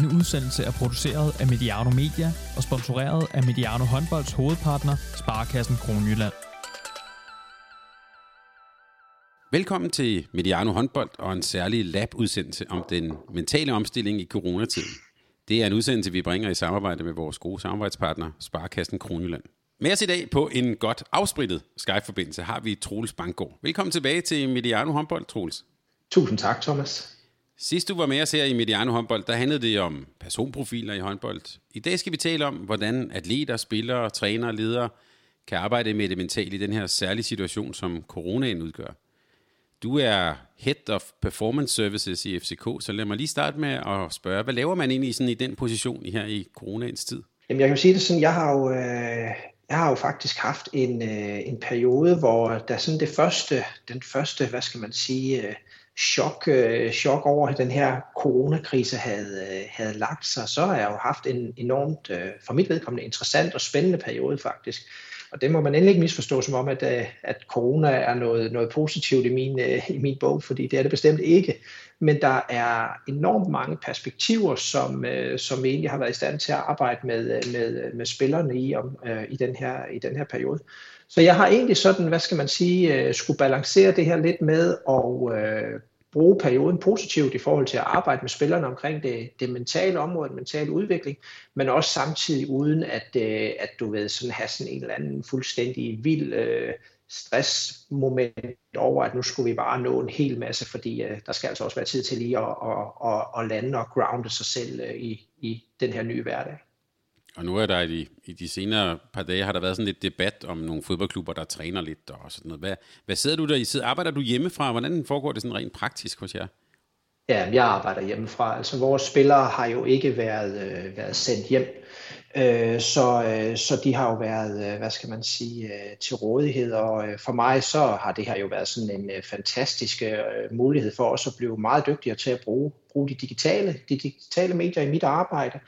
Denne udsendelse er produceret af Mediano Media og sponsoreret af Mediano Håndbolds hovedpartner, Sparkassen Kronjylland. Velkommen til Mediano Håndbold og en særlig lab-udsendelse om den mentale omstilling i coronatiden. Det er en udsendelse, vi bringer i samarbejde med vores gode samarbejdspartner, Sparkassen Kronjylland. Med os i dag på en godt afsprittet Skype-forbindelse har vi Troels Bang Haard. Velkommen tilbage til Mediano Håndbold, Troels. Tusind tak, Thomas. Sidst du var med os her i Mediano Håndbold, der handlede det om personprofiler i håndbold. I dag skal vi tale om, hvordan atleter, spillere, trænere og ledere kan arbejde med det mentale i den her særlige situation, som coronaen udgør. Du er Head of Performance Services i FCK, så lad mig lige starte med at spørge, hvad laver man egentlig sådan i den position her i coronaens tid? Jamen jeg kan sige det sådan, jeg har jo faktisk haft en periode, hvor der sådan den første, hvad skal man sige, chok over den her coronakrise havde lagt sig, så har jeg jo haft en enormt, for mit vedkommende, interessant og spændende periode faktisk. Og det må man endelig ikke misforstå som om, at corona er noget positivt i min bog, fordi det er det bestemt ikke. Men der er enormt mange perspektiver, som egentlig har været i stand til at arbejde med spillerne i den her periode. Så jeg har egentlig sådan, hvad skal man sige, skulle balancere det her lidt med og bruge perioden positivt i forhold til at arbejde med spillerne omkring det mentale område, den mentale udvikling, men også samtidig uden at du ved sådan have sådan en eller anden fuldstændig vild stressmoment over, at nu skulle vi bare nå en hel masse, fordi der skal altså også være tid til lige at lande og grounde sig selv i den her nye hverdag. Og nu er der i de senere par dage, har der været sådan lidt debat om nogle fodboldklubber, der træner lidt og sådan noget. Hvad sidder du der i? Arbejder du hjemmefra? Hvordan foregår det sådan rent praktisk hos jer? Ja, jeg arbejder hjemmefra. Altså vores spillere har jo ikke været sendt hjem. Så de har jo været, hvad skal man sige, til rådighed, og for mig så har det her jo været sådan en fantastisk mulighed for os at blive meget dygtigere til at bruge de digitale medier i mit arbejde.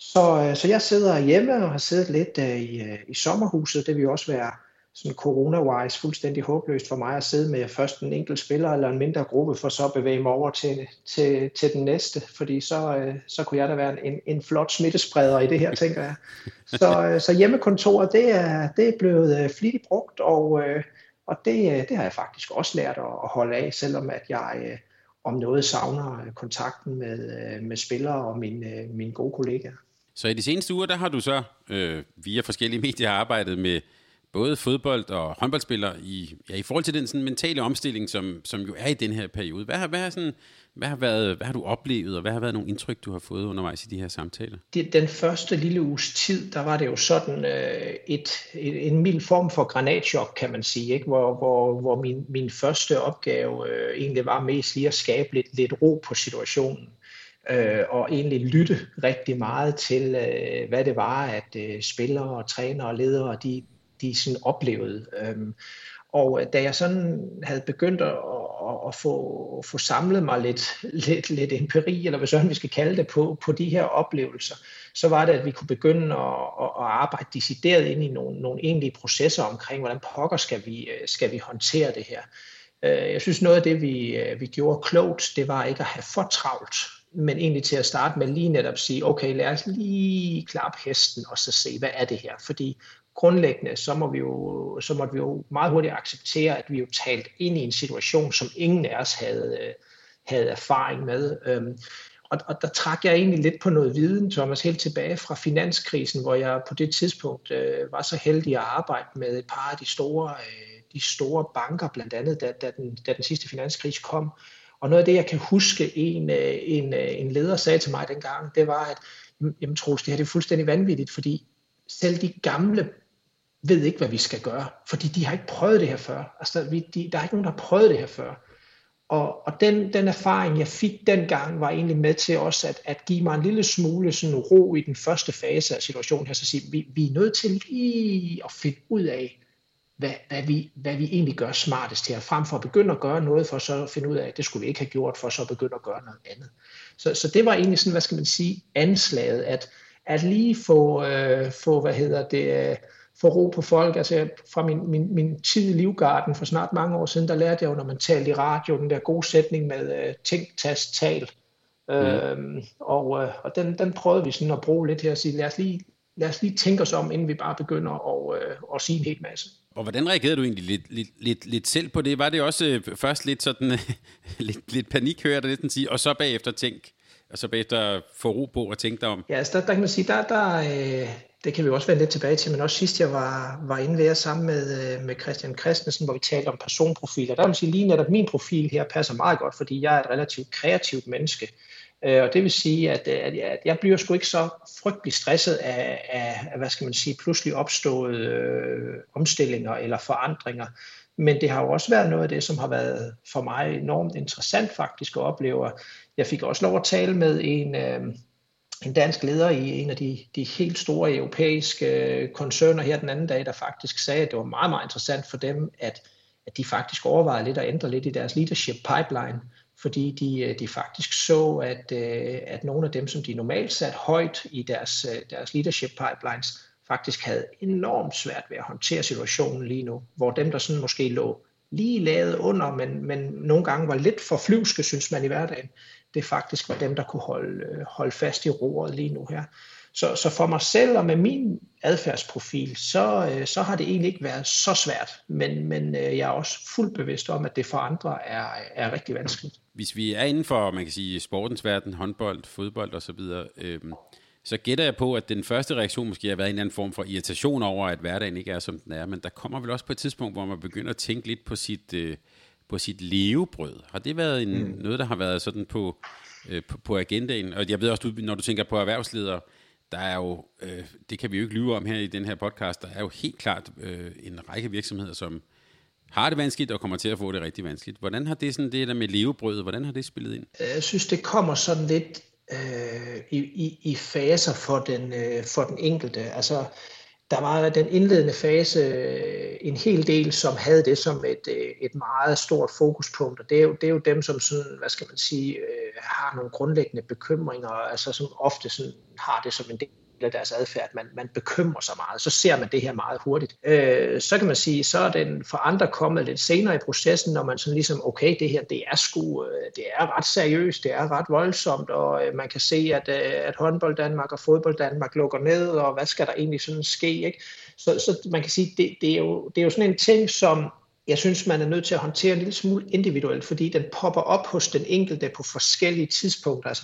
Så jeg sidder hjemme og har siddet lidt i sommerhuset. Det vil jo også være sådan corona-wise fuldstændig håbløst for mig at sidde med først en enkelt spiller eller en mindre gruppe, for så at bevæge mig over til den næste, fordi så kunne jeg da være en flot smittespreder i det her, tænker jeg. Så hjemmekontoret, det er blevet flittigt brugt, og det har jeg faktisk også lært at holde af, selvom at jeg om noget savner kontakten med spillere og mine gode kollegaer. Så i de seneste uger, der har du så via forskellige medier arbejdet med både fodbold og håndboldspillere i forhold til den sådan mentale omstilling, som jo er i den her periode. Hvad har du oplevet, og hvad har været nogle indtryk, du har fået undervejs i de her samtaler? Den første lille uges tid, der var det jo sådan en mild form for granatchok, kan man sige, ikke? Hvor min første opgave egentlig var mest lige at skabe lidt ro på situationen. Og egentlig lytte rigtig meget til, hvad det var, at spillere, trænere og ledere, de sådan oplevede. Og da jeg sådan havde begyndt at få samlet mig lidt empiri, eller hvad sådan vi skal kalde det, på de her oplevelser, så var det, at vi kunne begynde at arbejde decideret ind i nogle egentlige processer omkring, hvordan pokker skal vi håndtere det her. Jeg synes, noget af det, vi gjorde klogt, det var ikke at have for travlt, men egentlig til at starte med lige netop sige, okay, lad os lige klappe hesten og så se, hvad er det her? Fordi grundlæggende, så måtte vi jo meget hurtigt acceptere, at vi jo talte ind i en situation, som ingen af os havde erfaring med. Og der trak jeg egentlig lidt på noget viden, Thomas, helt tilbage fra finanskrisen, hvor jeg på det tidspunkt var så heldig at arbejde med et par af de store banker, blandt andet, da den sidste finanskrise kom. Og noget af det, jeg kan huske, en leder sagde til mig dengang, det var, at jamen, Troels, det her det er fuldstændig vanvittigt, fordi selv de gamle ved ikke, hvad vi skal gøre, fordi de har ikke prøvet det her før. Altså, der er ikke nogen, der har prøvet det her før. Og den erfaring, jeg fik dengang, var egentlig med til også at give mig en lille smule sådan ro i den første fase af situationen her, så at sige, vi er nødt til lige at finde ud af, hvad vi egentlig gør smartest her, frem for at begynde at gøre noget, for så at finde ud af, at det skulle vi ikke have gjort, for så at begynde at gøre noget andet. Så det var egentlig sådan, hvad skal man sige, anslaget, at lige få ro på folk. Altså fra min tid i Livgarden for snart mange år siden, der lærte jeg jo, når man talte i radio, den der gode sætning med tænk, tast, tal. Og den prøvede vi sådan at bruge lidt her og sige, lad os lige tænke os om, inden vi bare begynder at sige en hel masse. Og hvordan reagerede du egentlig lidt selv på det? Var det også først lidt sådan, lidt panik, hører jeg dig næsten sige, og så bagefter tænk, og så bagefter få ro på og tænke dig om? Ja, altså der kan man sige, der det kan vi også vende lidt tilbage til, men også sidst jeg var inde ved jer sammen med Christian Christensen, hvor vi talte om personprofiler. Der vil man sige, lige netop min profil her passer meget godt, fordi jeg er et relativt kreativt menneske. Og det vil sige, at jeg bliver sgu ikke så frygtelig stresset af hvad skal man sige, pludselig opståede omstillinger eller forandringer. Men det har jo også været noget af det, som har været for mig enormt interessant faktisk at opleve. Jeg fik også lov at tale med en dansk leder i en af de helt store europæiske koncerner her den anden dag, der faktisk sagde, at det var meget, meget interessant for dem, at de faktisk overvejede lidt at ændre lidt i deres leadership pipeline, fordi de faktisk så, at nogle af dem, som de normalt satte højt i deres leadership pipelines, faktisk havde enormt svært ved at håndtere situationen lige nu, hvor dem, der sådan måske lå lige lavet under, men nogle gange var lidt for flyvske, synes man i hverdagen, det faktisk var dem, der kunne holde fast i roret lige nu her. Så for mig selv og med min adfærdsprofil, så har det egentlig ikke været så svært, men jeg er også fuldt bevidst om, at det for andre er rigtig vanskeligt. Hvis vi er inden for, man kan sige, sportens verden, håndbold, fodbold osv., så gætter jeg på, at den første reaktion måske har været en eller anden form for irritation over, at hverdagen ikke er, som den er, men der kommer vel også på et tidspunkt, hvor man begynder at tænke lidt på sit levebrød. Har det været noget, der har været sådan på agendaen? Og jeg ved også, når du tænker på erhvervsledere, der er jo, det kan vi jo ikke lyve om her i den her podcast, der er jo helt klart en række virksomheder, som har det vanskeligt og kommer til at få det rigtig vanskeligt. Hvordan har det sådan det der med levebrødet, hvordan har det spillet ind? Jeg synes, det kommer sådan lidt i faser for den enkelte. Altså, der var den indledende fase en hel del, som havde det som et meget stort fokuspunkt, og det er jo dem, som sådan, hvad skal man sige, har nogle grundlæggende bekymringer, altså som ofte sådan, har det som en del af deres adfærd, man bekymrer sig meget, så ser man det her meget hurtigt. Så kan man sige, så er den for andre kommet lidt senere i processen, når man sådan ligesom, okay, det her, det er ret seriøst, det er ret voldsomt, og man kan se, at håndbold Danmark og fodbold Danmark lukker ned, og hvad skal der egentlig sådan ske, ikke? Så man kan sige, det er jo sådan en ting, som jeg synes, man er nødt til at håndtere en lille smule individuelt, fordi den popper op hos den enkelte på forskellige tidspunkter, altså.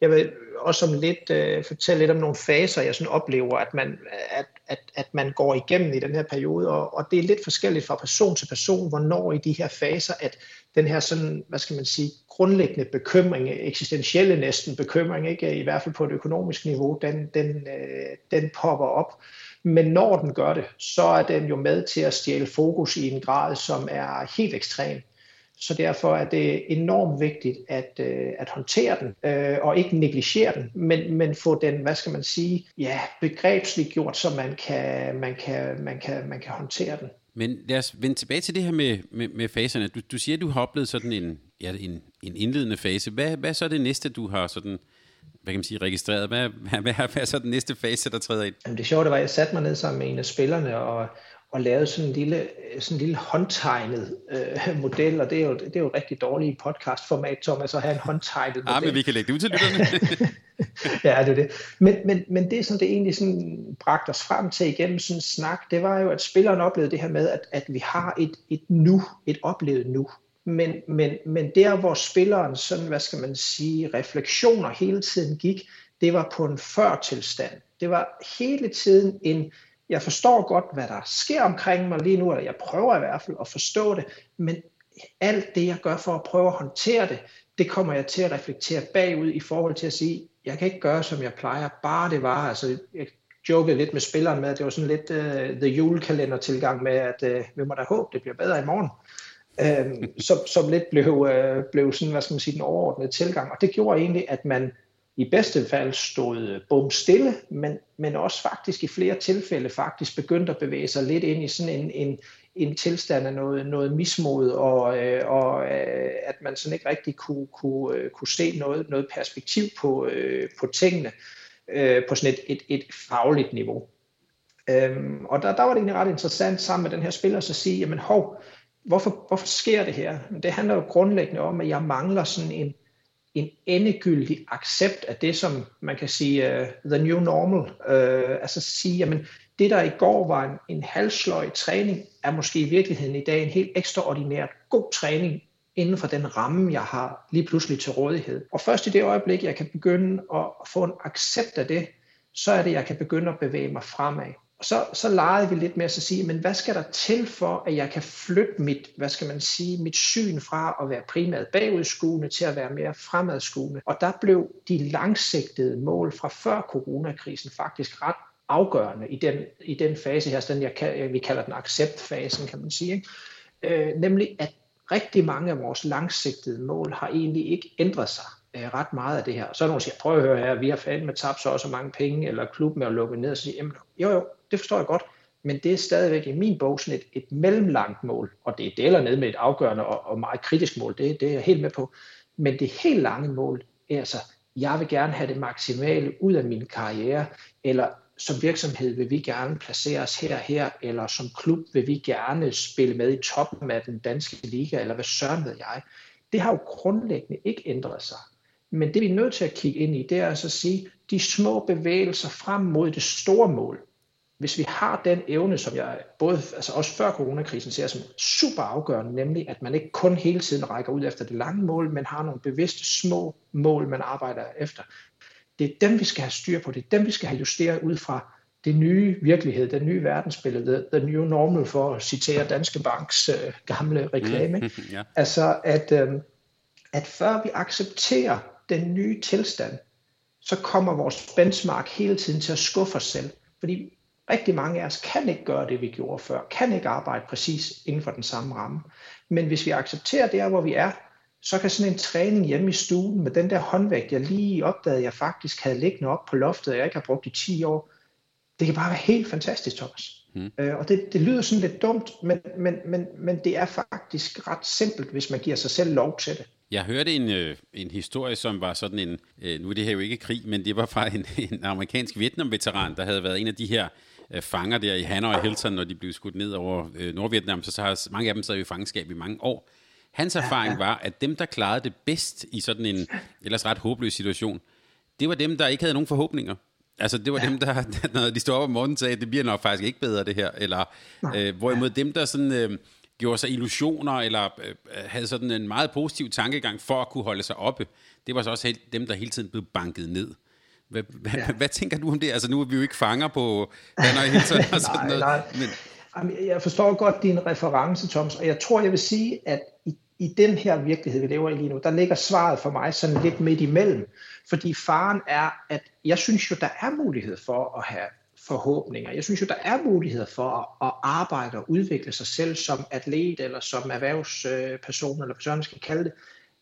Jeg vil også fortælle lidt om nogle faser, jeg sådan oplever, at man går igennem i den her periode, og det er lidt forskelligt fra person til person, hvornår i de her faser, at den her sådan, hvad skal man sige, grundlæggende bekymring, eksistentielle næsten bekymring, ikke, i hvert fald på et økonomisk niveau, den popper op. Men når den gør det, så er den jo med til at stjæle fokus i en grad, som er helt ekstrem. Så derfor er det enormt vigtigt at håndtere den, og ikke negligere den, men få den, hvad skal man sige, ja, begrebsligt gjort, så man kan håndtere den. Men lad os vende tilbage til det her med faserne. Du siger, at du har oplevet sådan en indledende fase. Hvad så er det næste, du har sådan, hvad kan man sige, registreret? Hvad er så den næste fase, der træder ind? Jamen det sjove, det var, at jeg satte mig ned sammen med en af spillerne, og lavede sådan en lille håndtegnet model, og det er jo et rigtig dårligt podcastformat, Thomas, at have en håndtegnet model. Ja, men vi kan lægge det ud til lytterne. Ja, det er det. Men det, som det egentlig sådan bragte os frem til igennem sådan en snak, det var jo, at spilleren oplevede det her med, at vi har et nu, et oplevet nu. Men der, hvor spilleren sådan, hvad skal man sige, refleksioner hele tiden gik, det var på en førtilstand. Det var hele tiden jeg forstår godt, hvad der sker omkring mig lige nu, eller jeg prøver i hvert fald at forstå det, men alt det, jeg gør for at prøve at håndtere det, det kommer jeg til at reflektere bagud i forhold til at sige, jeg kan ikke gøre, som jeg plejer, bare det var. Altså, jeg jokede lidt med spilleren med, at det var sådan lidt the julekalender-tilgang med, at vi må da håbe, det bliver bedre i morgen. Som lidt blev sådan, hvad skal man sige, den overordnede tilgang, og det gjorde egentlig, at man i bedste fald stod bum stille, men også faktisk i flere tilfælde faktisk begyndte at bevæge sig lidt ind i sådan en tilstand af noget mismod, og at man sådan ikke rigtig kunne se noget perspektiv på tingene på sådan et fagligt niveau. Og der var det egentlig ret interessant sammen med den her spiller så at sige, jamen hvorfor sker det her? Det handler jo grundlæggende om, at jeg mangler sådan en en endegyldig accept af det, som man kan sige the new normal. Altså sige, jamen det der i går var en halvsløj træning, er måske i virkeligheden i dag en helt ekstraordinært god træning inden for den ramme, jeg har lige pludselig til rådighed. Og først i det øjeblik, jeg kan begynde at få en accept af det, så er det, jeg kan begynde at bevæge mig fremad. Og så legede vi lidt med at sige, men hvad skal der til for, at jeg kan flytte mit syn fra at være primært bagudskuende til at være mere fremadskuende. Og der blev de langsigtede mål fra før coronakrisen faktisk ret afgørende i den fase her, vi kalder den acceptfasen, kan man sige. Ikke? Nemlig at rigtig mange af vores langsigtede mål har egentlig ikke ændret sig ret meget af det her. Så er nogen, der siger, prøv at høre her, vi har fandme tabt så mange penge, eller klubben er lukket ned, og siger, jo, det forstår jeg godt, men det er stadigvæk i min bog sådan et mellemlangt mål, og det deler ned med et afgørende og meget kritisk mål, det er jeg helt med på. Men det helt lange mål er altså, jeg vil gerne have det maksimale ud af min karriere, eller som virksomhed vil vi gerne placere os her og her, eller som klub vil vi gerne spille med i toppen af den danske liga, eller hvad søren ved jeg. Det har jo grundlæggende ikke ændret sig. Men det vi er nødt til at kigge ind i, det er altså at sige, de små bevægelser frem mod det store mål. Hvis vi har den evne, som jeg både, altså også før coronakrisen ser som super afgørende, nemlig at man ikke kun hele tiden rækker ud efter det lange mål, men har nogle bevidste små mål, man arbejder efter. Det er dem, vi skal have styr på, det er dem, vi skal have justeret ud fra det nye virkelighed, den nye verdensbillede, the new normal, for at citere Danske Banks gamle reklame. Ja. Altså at før vi accepterer den nye tilstand, så kommer vores benchmark hele tiden til at skuffe os selv, fordi rigtig mange af os kan ikke gøre det, vi gjorde før, kan ikke arbejde præcis inden for den samme ramme. Men hvis vi accepterer der, hvor vi er, så kan sådan en træning hjemme i stuen med den der håndvægt, jeg lige opdagede, jeg faktisk havde liggende op på loftet, og jeg ikke har brugt i 10 år, det kan bare være helt fantastisk, Thomas. Og det lyder sådan lidt dumt, men det er faktisk ret simpelt, hvis man giver sig selv lov til det. Jeg hørte en historie, som var sådan en, nu er det her jo ikke krig, men det var fra en amerikansk Vietnam-veteran, der havde været en af de her fanger der i Hanoi Hilton, når de blev skudt ned over Nordvietnam, så har mange af dem sad i fangenskab i mange år. Hans erfaring var, at dem, der klarede det bedst i sådan en ellers ret håbløs situation, det var dem, der ikke havde nogen forhåbninger. Altså, det var dem, der, når de stod op om morgenen, sagde, det bliver nok faktisk ikke bedre, det her. Eller hvorimod dem, der sådan gjorde sig illusioner, eller havde sådan en meget positiv tankegang for at kunne holde sig oppe, det var så også dem, der hele tiden blev banket ned. Hvad tænker du om det? Altså, nu er vi jo ikke fanger på Hanoi Hilton og sådan noget. Men... Jeg forstår godt din reference, Thomas, og jeg tror, jeg vil sige, at i den her virkelighed, vi lever i lige nu, der ligger svaret for mig sådan lidt midt imellem. Fordi faren er, at jeg synes jo, der er mulighed for at have forhåbninger. Jeg synes jo, der er mulighed for at arbejde og udvikle sig selv som atlet eller som erhvervsperson, eller hvad man skal kalde det.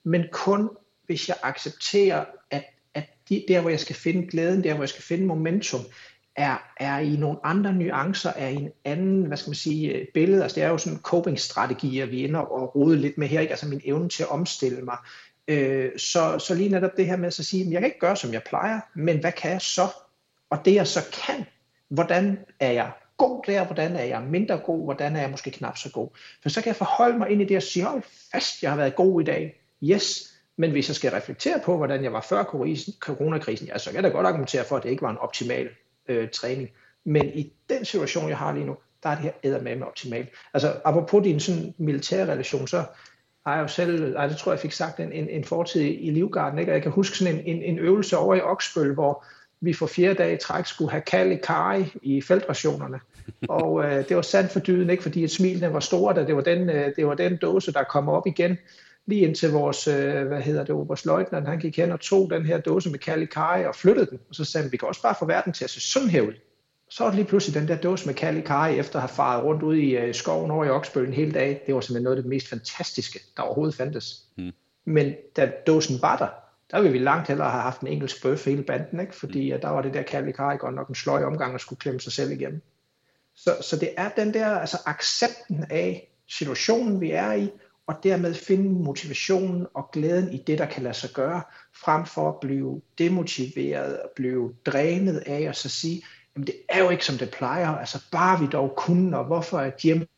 Men kun hvis jeg accepterer, at der, hvor jeg skal finde glæden, der, hvor jeg skal finde momentum, er i nogle andre nuancer, er i en anden, billede. Altså det er jo sådan coping-strategier, vi ender og rode lidt med her, ikke? Altså min evne til at omstille mig. Så lige netop det her med at sige, jeg kan ikke gøre, som jeg plejer, men hvad kan jeg så? Og det jeg så kan, hvordan er jeg god der, hvordan er jeg mindre god, hvordan er jeg måske knap så god? For så kan jeg forholde mig ind i det og sige, hold fast, jeg har været god i dag, yes. Men hvis jeg skal reflektere på, hvordan jeg var før coronakrisen, så kan jeg da godt argumentere for, at det ikke var en optimal træning. Men i den situation, jeg har lige nu, der er det her eddermame optimalt. Altså apropos din sådan militære relation, så har jeg jo selv, det tror jeg fik sagt, en fortid i Livgarden, ikke? Og jeg kan huske sådan en øvelse over i Oksbøl, hvor vi for 4 dage i træk skulle have kald i karri i feltrationerne. Og det var sandt for dyden, ikke? Fordi et smilene var store, da det var den dåse, der kom op igen. Lige indtil vores, oberstløjtnant, han gik hen og tog den her dåse med Kalikari og flyttede den. Og så sagde han, vi kan også bare få verden til at se sådan her ud. Så var det lige pludselig den der dåse med Kalikari, efter at have faret rundt ud i skoven over i Oksbøl en hel dag. Det var simpelthen noget af det mest fantastiske, der overhovedet fandtes. Men da dåsen var der ville vi langt hellere have haft en enkelt spøf hele banden, ikke? Fordi der var det der Kalikari godt nok en sløj omgang, og skulle klemme sig selv igennem. Så det er den der accepten af situationen, vi er i, og dermed finde motivationen og glæden i det, der kan lade sig gøre, frem for at blive demotiveret og blive drænet af og så sige, jamen det er jo ikke, som det plejer, bare vi dog kunne, og hvorfor er hjemmet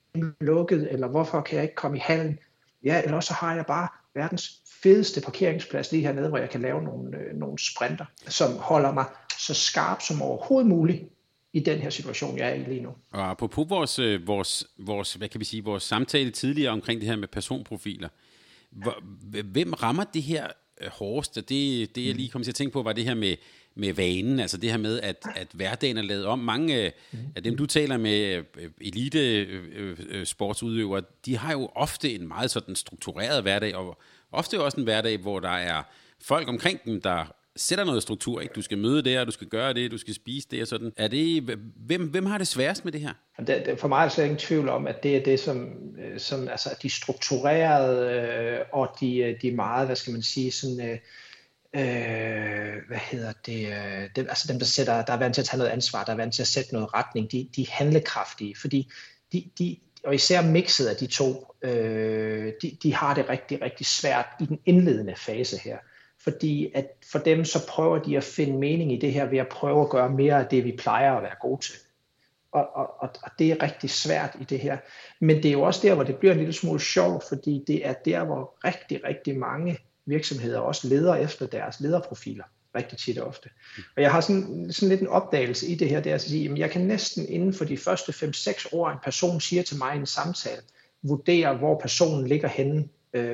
lukket, eller hvorfor kan jeg ikke komme i hallen? Ja, eller så har jeg bare verdens fedeste parkeringsplads lige hernede, hvor jeg kan lave nogle sprinter, som holder mig så skarp som overhovedet muligt i den her situation, jeg er i lige nu. Og apropos vores hvad kan vi sige, vores samtale tidligere omkring det her med personprofiler. Hvem rammer det her hårdest? Det jeg lige kom til at tænke på, var det her med vanen, altså det her med, at hverdagen er lavet om. Mange af dem, du taler med, elite sportsudøvere, de har jo ofte en meget sådan struktureret hverdag, og ofte også en hverdag, hvor der er folk omkring dem, der sætter noget struktur, ikke? Du skal møde der, du skal gøre det, du skal spise det og sådan. Er det, hvem har det sværest med det her? For mig er der slet ingen tvivl om, at det er det, som altså de strukturerede og de meget, hvad skal man sige, sådan... altså dem, der er vant til at tage noget ansvar, der er vant til at sætte noget retning, de handlekraftige, fordi de og især mixet af de to, de har det rigtig, rigtig svært i den indledende fase her, fordi at for dem så prøver de at finde mening i det her ved at prøve at gøre mere af det, vi plejer at være gode til. Og det er rigtig svært i det her. Men det er jo også der, hvor det bliver en lille smule sjovt, fordi det er der, hvor rigtig, rigtig mange virksomheder også leder efter deres lederprofiler rigtig tit og ofte. Og jeg har sådan lidt en opdagelse i det her, det er at sige, jamen jeg kan næsten inden for de første 5-6 år, en person siger til mig i en samtale, vurdere hvor personen ligger henne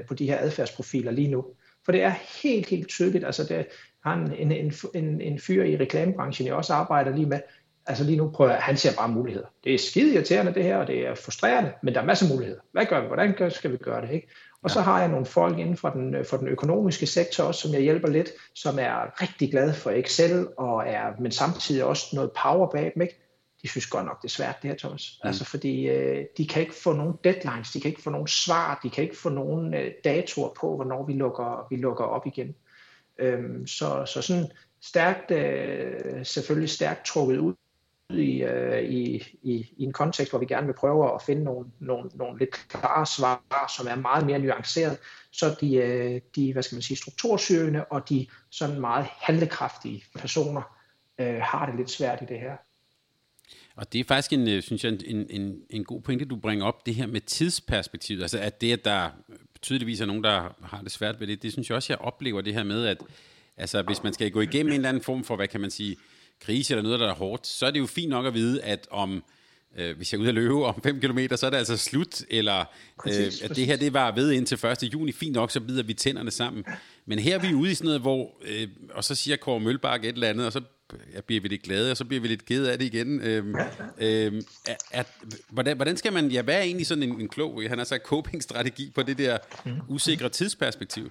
på de her adfærdsprofiler lige nu. For det er helt, helt tydeligt, altså det har en fyr i reklamebranchen, jeg også arbejder lige med, altså lige nu prøver han ser bare muligheder. Det er skide irriterende det her, og det er frustrerende, men der er masser af muligheder. Hvad gør vi? Hvordan skal vi gøre det, ikke? Og så har jeg nogle folk inden for den økonomiske sektor også, som jeg hjælper lidt, som er rigtig glade for Excel, men samtidig også noget power bag dem, ikke? De synes godt nok, det er svært det her, Thomas. Altså fordi de kan ikke få nogen deadlines, de kan ikke få nogen svar, de kan ikke få nogen datoer på, hvornår vi lukker op igen. Så sådan stærkt, selvfølgelig stærkt trukket ud i en kontekst, hvor vi gerne vil prøve at finde nogle lidt klare svar, som er meget mere nuanceret, så de hvad skal man sige, struktursøgende og de sådan meget handlekraftige personer har det lidt svært i det her. Og det er faktisk en god pointe, du bringer op, det her med tidsperspektivet, altså at det, at der tydeligvis er nogen, der har det svært ved det, det synes jeg også, jeg oplever det her med, at altså, hvis man skal gå igennem en eller anden form for, hvad kan man sige, krise eller noget, der er hårdt, så er det jo fint nok at vide, at om, hvis jeg er ude at løbe om 5 kilometer, så er det altså slut, eller præcis. At det her, det var ved indtil 1. juni, fint nok, så bider vi tænderne sammen. Men her er vi ude i sådan noget, hvor, og så siger Kåre Mølbak et eller andet, og så bliver vi lidt glade, og så bliver vi lidt kede af det igen. Hvordan skal man, hvad er egentlig sådan en klog, han har sagt, coping-strategi på det der usikre tidsperspektiv?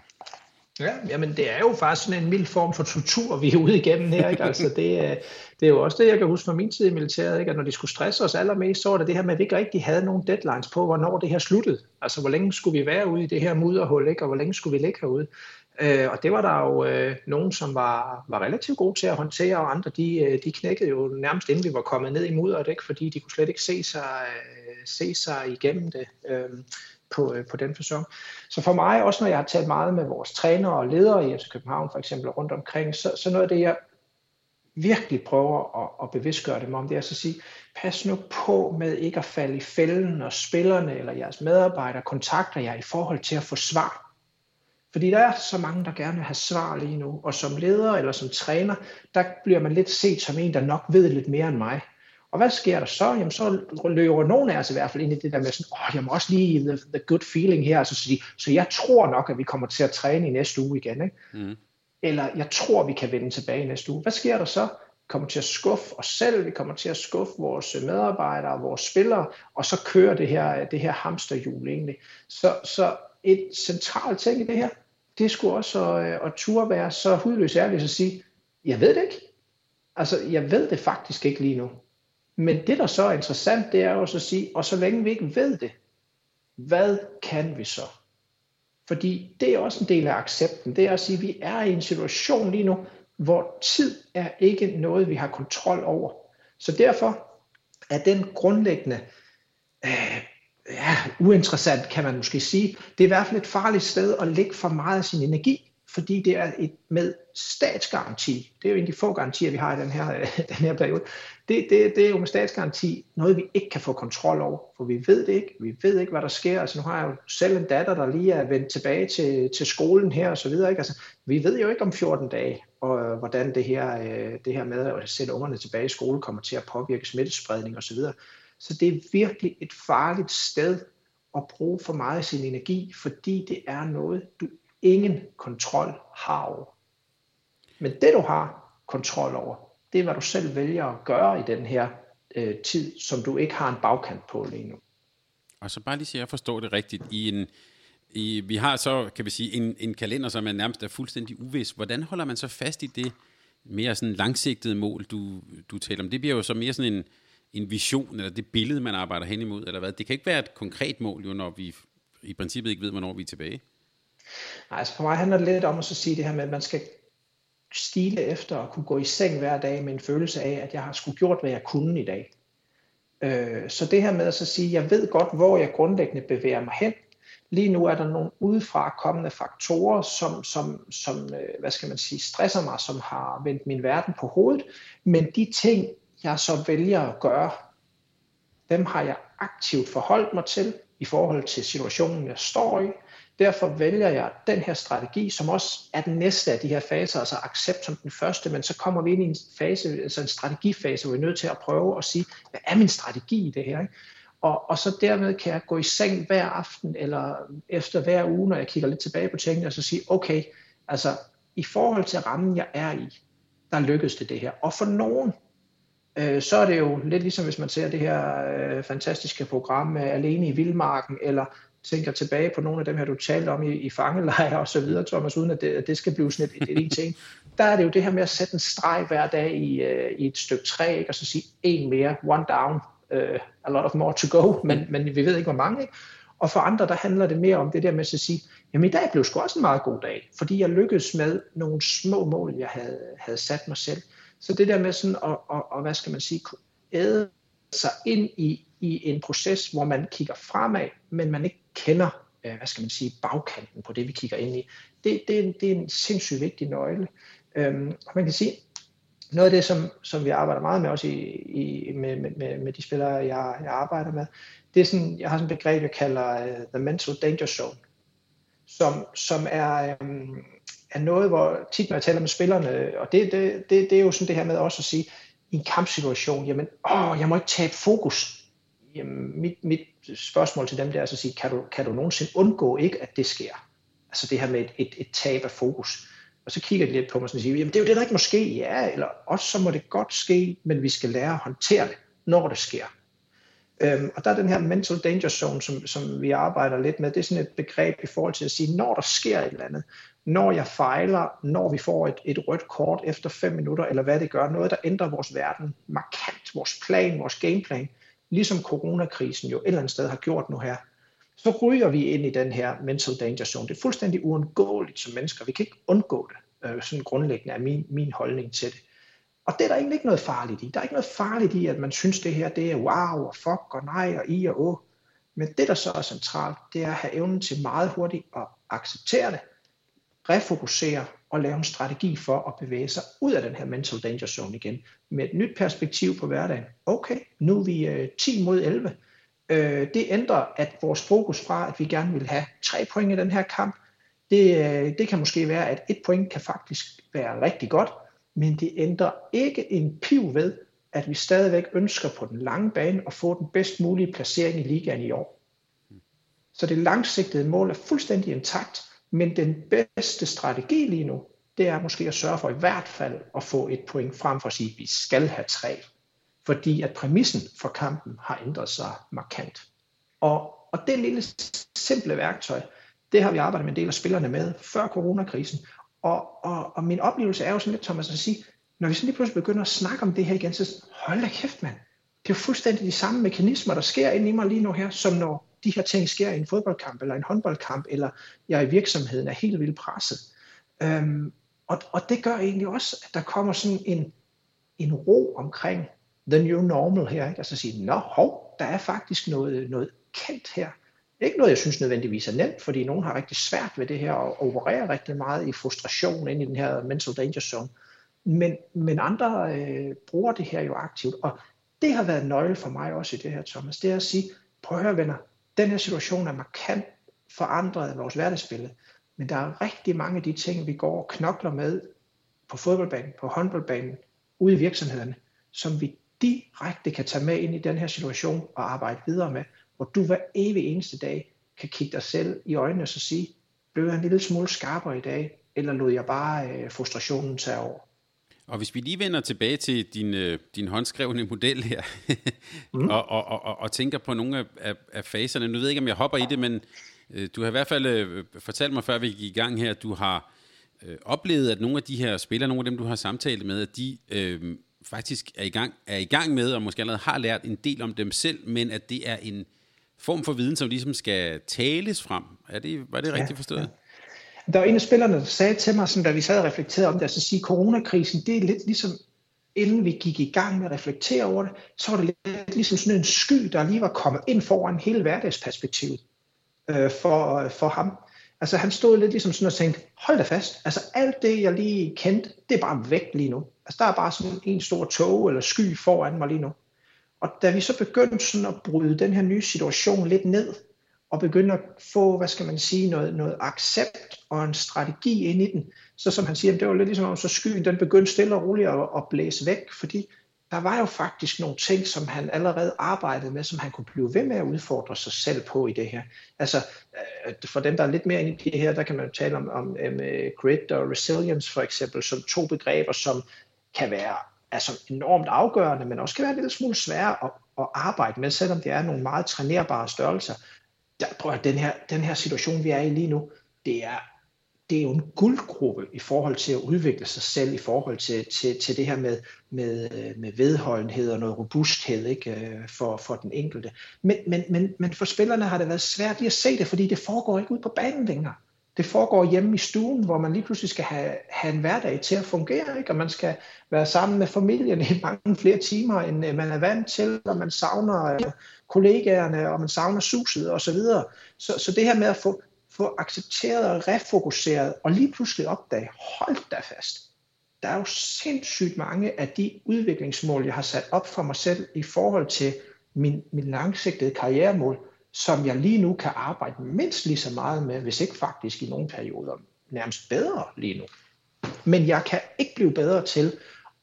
Ja, men det er jo faktisk sådan en mild form for tortur, vi er ude igennem her, ikke? Altså det er jo også det, jeg kan huske fra min tid i militæret, ikke? At når de skulle stresse os allermest, så var det her med, at vi ikke rigtig havde nogen deadlines på, hvornår det her sluttede. Altså, hvor længe skulle vi være ude i det her mudderhul, ikke? Og hvor længe skulle vi ligge herude? Og det var der jo nogen, som var relativt gode til at håndtere, og andre, de knækkede jo nærmest, inden vi var kommet ned i mudderet, ikke? Fordi de kunne slet ikke se sig igennem det. På den fasong. Så for mig, også når jeg har talt meget med vores trænere og ledere i FC København for eksempel rundt omkring, så noget af det, jeg virkelig prøver at bevidstgøre dem om, det er at sige, pas nu på med ikke at falde i fælden, når spillerne eller jeres medarbejdere kontakter jer i forhold til at få svar. Fordi der er så mange, der gerne vil have svar lige nu, og som leder eller som træner, der bliver man lidt set som en, der nok ved lidt mere end mig. Og hvad sker der så? Jamen, så løber nogen af os i hvert fald ind i det der med sådan, jeg må også lige the good feeling her, altså, så jeg tror nok, at vi kommer til at træne i næste uge igen, ikke? Eller jeg tror, vi kan vende tilbage i næste uge. Hvad sker der så? Vi kommer til at skuffe os selv, vi kommer til at skuffe vores medarbejdere og vores spillere, og så kører det her hamsterhjul egentlig. Så et centralt ting i det her, det skulle også at turde være så hudløs ærligt at sige, jeg ved det ikke. Altså, jeg ved det faktisk ikke lige nu. Men det, der så er interessant, det er også at sige, og så længe vi ikke ved det, hvad kan vi så? Fordi det er også en del af accepten. Det er at sige, at vi er i en situation lige nu, hvor tid er ikke noget, vi har kontrol over. Så derfor er den grundlæggende uinteressant, kan man måske sige. Det er i hvert fald et farligt sted at lægge for meget af sin energi. fordi det er et med statsgaranti. Det er jo en af de få garantier, vi har i den her periode. Det er jo med statsgaranti noget, vi ikke kan få kontrol over, for vi ved det ikke. Vi ved ikke, hvad der sker. Altså, nu har jeg jo selv en datter, der lige er vendt tilbage til skolen her og så videre. Ikke? Altså, vi ved jo ikke om 14 dage, og hvordan det her med at sætte ungerne tilbage i skole kommer til at påvirke smittespredning og så videre. Så det er virkelig et farligt sted at bruge for meget af sin energi, fordi det er noget, du ingen kontrol har over. Men det, du har kontrol over, det er, hvad du selv vælger at gøre i den her tid, som du ikke har en bagkant på lige nu. Og så bare lige så jeg forstår det rigtigt. Vi har så, kan vi sige, en kalender, som er nærmest er fuldstændig uvis. Hvordan holder man så fast i det mere sådan langsigtede mål, du taler om? Det bliver jo så mere sådan en vision, eller det billede, man arbejder hen imod, eller hvad? Det kan ikke være et konkret mål, jo, når vi i princippet ikke ved, hvornår vi er tilbage. Nej, altså for mig handler det lidt om at så sige det her med, at man skal stile efter og kunne gå i seng hver dag med en følelse af, at jeg har sgu gjort, hvad jeg kunne i dag. Så det her med at så sige, at jeg ved godt, hvor jeg grundlæggende bevæger mig hen. Lige nu er der nogle udefra kommende faktorer, som hvad skal man sige, stresser mig, som har vendt min verden på hovedet. Men de ting, jeg så vælger at gøre, dem har jeg aktivt forholdt mig til i forhold til situationen, jeg står i. Derfor vælger jeg den her strategi, som også er den næste af de her faser, altså accept som den første, men så kommer vi ind i en fase, altså en strategifase, hvor vi er nødt til at prøve at sige, hvad er min strategi i det her? Ikke? Og så dermed kan jeg gå i seng hver aften, eller efter hver uge, når jeg kigger lidt tilbage på tingene, og så sige, okay, altså i forhold til rammen, jeg er i, der lykkedes det her. Og for nogen, så er det jo lidt ligesom, hvis man ser det her fantastiske program, Alene i Vildmarken, eller tænker tilbage på nogle af dem her, du talte om i fangelejre og så videre, Thomas, uden at det skal blive sådan en ting. Der er det jo det her med at sætte en streg hver dag i et stykke træ, ikke? Og så sige en mere, one down, a lot of more to go, men vi ved ikke, hvor mange. Ikke? Og for andre, der handler det mere om det der med at sige, jamen i dag blev sgu også en meget god dag, fordi jeg lykkedes med nogle små mål, jeg havde sat mig selv. Så det der med sådan at hvad skal man sige, kunne æde sig ind i en proces, hvor man kigger fremad, men man ikke kender, hvad skal man sige, bagkanten på det, vi kigger ind i. Det er en sindssygt vigtig nøgle. Og man kan sige, noget af det, som vi arbejder meget med, også med de spillere, jeg arbejder med, det er sådan, jeg har sådan et begreb, jeg kalder the mental danger zone, som er noget, hvor tit, når jeg taler med spillerne, og det er jo sådan det her med også at sige, i en kampsituation, jamen, jeg må ikke tabe fokus. Jamen, mit spørgsmål til dem, det er at sige, kan du nogensinde undgå ikke, at det sker? Altså det her med et tab af fokus. Og så kigger de lidt på mig og siger, jamen det er jo det, der ikke må ske, ja, eller også så må det godt ske, men vi skal lære at håndtere det, når det sker. Og der er den her mental danger zone, som vi arbejder lidt med, det er sådan et begreb i forhold til at sige, når der sker et eller andet, når jeg fejler, når vi får et rødt kort efter 5 minutter, eller hvad det gør, noget der ændrer vores verden markant, vores plan, vores gameplan, ligesom coronakrisen jo et eller andet sted har gjort nu her, så ryger vi ind i den her mental danger zone. Det er fuldstændig uundgåeligt som mennesker, vi kan ikke undgå det, sådan grundlæggende er min holdning til det. Og det er der egentlig ikke noget farligt i. Der er ikke noget farligt i, at man synes, det her det er wow og fuck og nej og i og å. Men det, der så er centralt, det er at have evnen til meget hurtigt at acceptere det, refokusere og lave en strategi for at bevæge sig ud af den her mental danger zone igen. Med et nyt perspektiv på hverdagen. Okay, nu er vi 10 mod 11. Det ændrer, at vores fokus fra, at vi gerne vil have 3 point i den her kamp, det kan måske være, at 1 point kan faktisk være rigtig godt. Men det ændrer ikke en piv ved, at vi stadigvæk ønsker på den lange bane at få den bedst mulige placering i ligaen i år. Så det langsigtede mål er fuldstændig intakt, men den bedste strategi lige nu, det er måske at sørge for i hvert fald at få 1 point frem for at sige, at vi skal have 3. Fordi at præmissen for kampen har ændret sig markant. Og det lille simple værktøj, det har vi arbejdet med en del af spillerne med før coronakrisen. Og min oplevelse er jo sådan lidt, Thomas, at sige, når vi sådan lige pludselig begynder at snakke om det her igen, så hold da kæft, mand. Det er jo fuldstændig de samme mekanismer, der sker inde i mig lige nu her, som når de her ting sker i en fodboldkamp eller en håndboldkamp, eller jeg i virksomheden er helt vildt presset. Og det gør egentlig også, at der kommer sådan en ro omkring the new normal her, ikke? Altså at sige, nå hov, der er faktisk noget kendt her. Ikke noget, jeg synes nødvendigvis er nemt, fordi nogen har rigtig svært ved det her og opererer rigtig meget i frustration ind i den her mental danger zone. Men andre bruger det her jo aktivt, og det har været nøgle for mig også i det her, Thomas. Det er at sige, prøv at høre venner, den her situation er markant forandret af vores hverdagsbillede, men der er rigtig mange af de ting, vi går og knokler med på fodboldbanen, på håndboldbanen, ude i virksomhederne, som vi direkte kan tage med ind i den her situation og arbejde videre med, hvor du hver evig eneste dag kan kigge dig selv i øjnene og så sige, blev jeg en lille smule skarpere i dag, eller lod jeg bare frustrationen tage over? Og hvis vi lige vender tilbage til din håndskrevne model her, og tænker på nogle af faserne, nu ved jeg ikke, om jeg hopper i det, men du har i hvert fald fortalt mig, før vi gik i gang her, at du har oplevet, at nogle af de her spillere, nogle af dem, du har samtalt med, at de faktisk er i gang med, og måske allerede har lært en del om dem selv, men at det er en form for viden, som ligesom skal tales frem. Var det rigtigt forstået? Ja. Der var en af spillerne, der sagde til mig, sådan, da vi sad og reflekterede om det, altså at sige, coronakrisen, det er lidt ligesom, inden vi gik i gang med at reflektere over det, så var det lidt ligesom sådan en sky, der lige var kommet ind foran hele hverdagsperspektivet for ham. Altså han stod lidt ligesom sådan og tænkte, hold da fast, altså alt det, jeg lige kendte, det er bare væk lige nu. Altså der er bare sådan en stor tåge eller sky foran mig lige nu. Og da vi så begyndte sådan at bryde den her nye situation lidt ned, og begyndte at få, hvad skal man sige, noget accept og en strategi ind i den, så som han siger, det var lidt ligesom, så skyen den begyndte stille og roligt at blæse væk, fordi der var jo faktisk nogle ting, som han allerede arbejdede med, som han kunne blive ved med at udfordre sig selv på i det her. Altså, for dem, der er lidt mere inde i det her, der kan man jo tale om grit og resilience for eksempel, som to begreber, som kan være altså, enormt afgørende, men også kan være en lille smule svære at arbejde med, selvom det er nogle meget trænerbare størrelser. Den her situation, vi er i lige nu, det er jo en guldgruppe i forhold til at udvikle sig selv, i forhold til det her med vedholdenhed og noget robusthed, ikke? For den enkelte. Men for spillerne har det været svært lige at se det, fordi det foregår ikke ud på banen længere. Det foregår hjemme i stuen, hvor man lige pludselig skal have en hverdag til at fungere, ikke? Og man skal være sammen med familien i mange flere timer, end man er vant til, og man savner kollegaerne, og man savner suset osv. Så det her med at få accepteret og refokuseret, og lige pludselig opdage, hold da fast. Der er jo sindssygt mange af de udviklingsmål, jeg har sat op for mig selv i forhold til min langsigtede karrieremål, som jeg lige nu kan arbejde mindst lige så meget med, hvis ikke faktisk i nogle perioder nærmest bedre lige nu. Men jeg kan ikke blive bedre til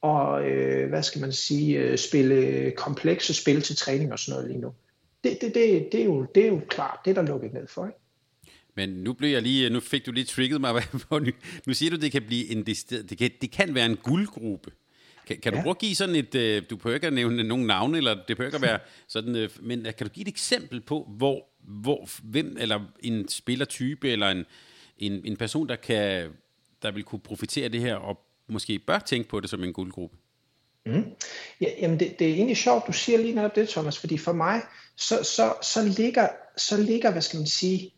at, spille komplekse spil til træning og sådan noget lige nu. Det er jo klart, det er der lukket ned for, ikke? Men nu fik du lige trigget mig på ny. Nu siger du, det kan blive en det kan være en guldgruppe. Kan du prøve at give sådan et, du behøver ikke at nævne nogen navne, eller det behøver ikke at være sådan, men kan du give et eksempel på, hvor hvem eller en spillertype eller en person, der vil kunne profitere af det her og måske bør tænke på det som en guldgruppe? Ja, jamen det er egentlig sjovt, du siger lige netop det, Thomas, fordi for mig så ligger, hvad skal man sige,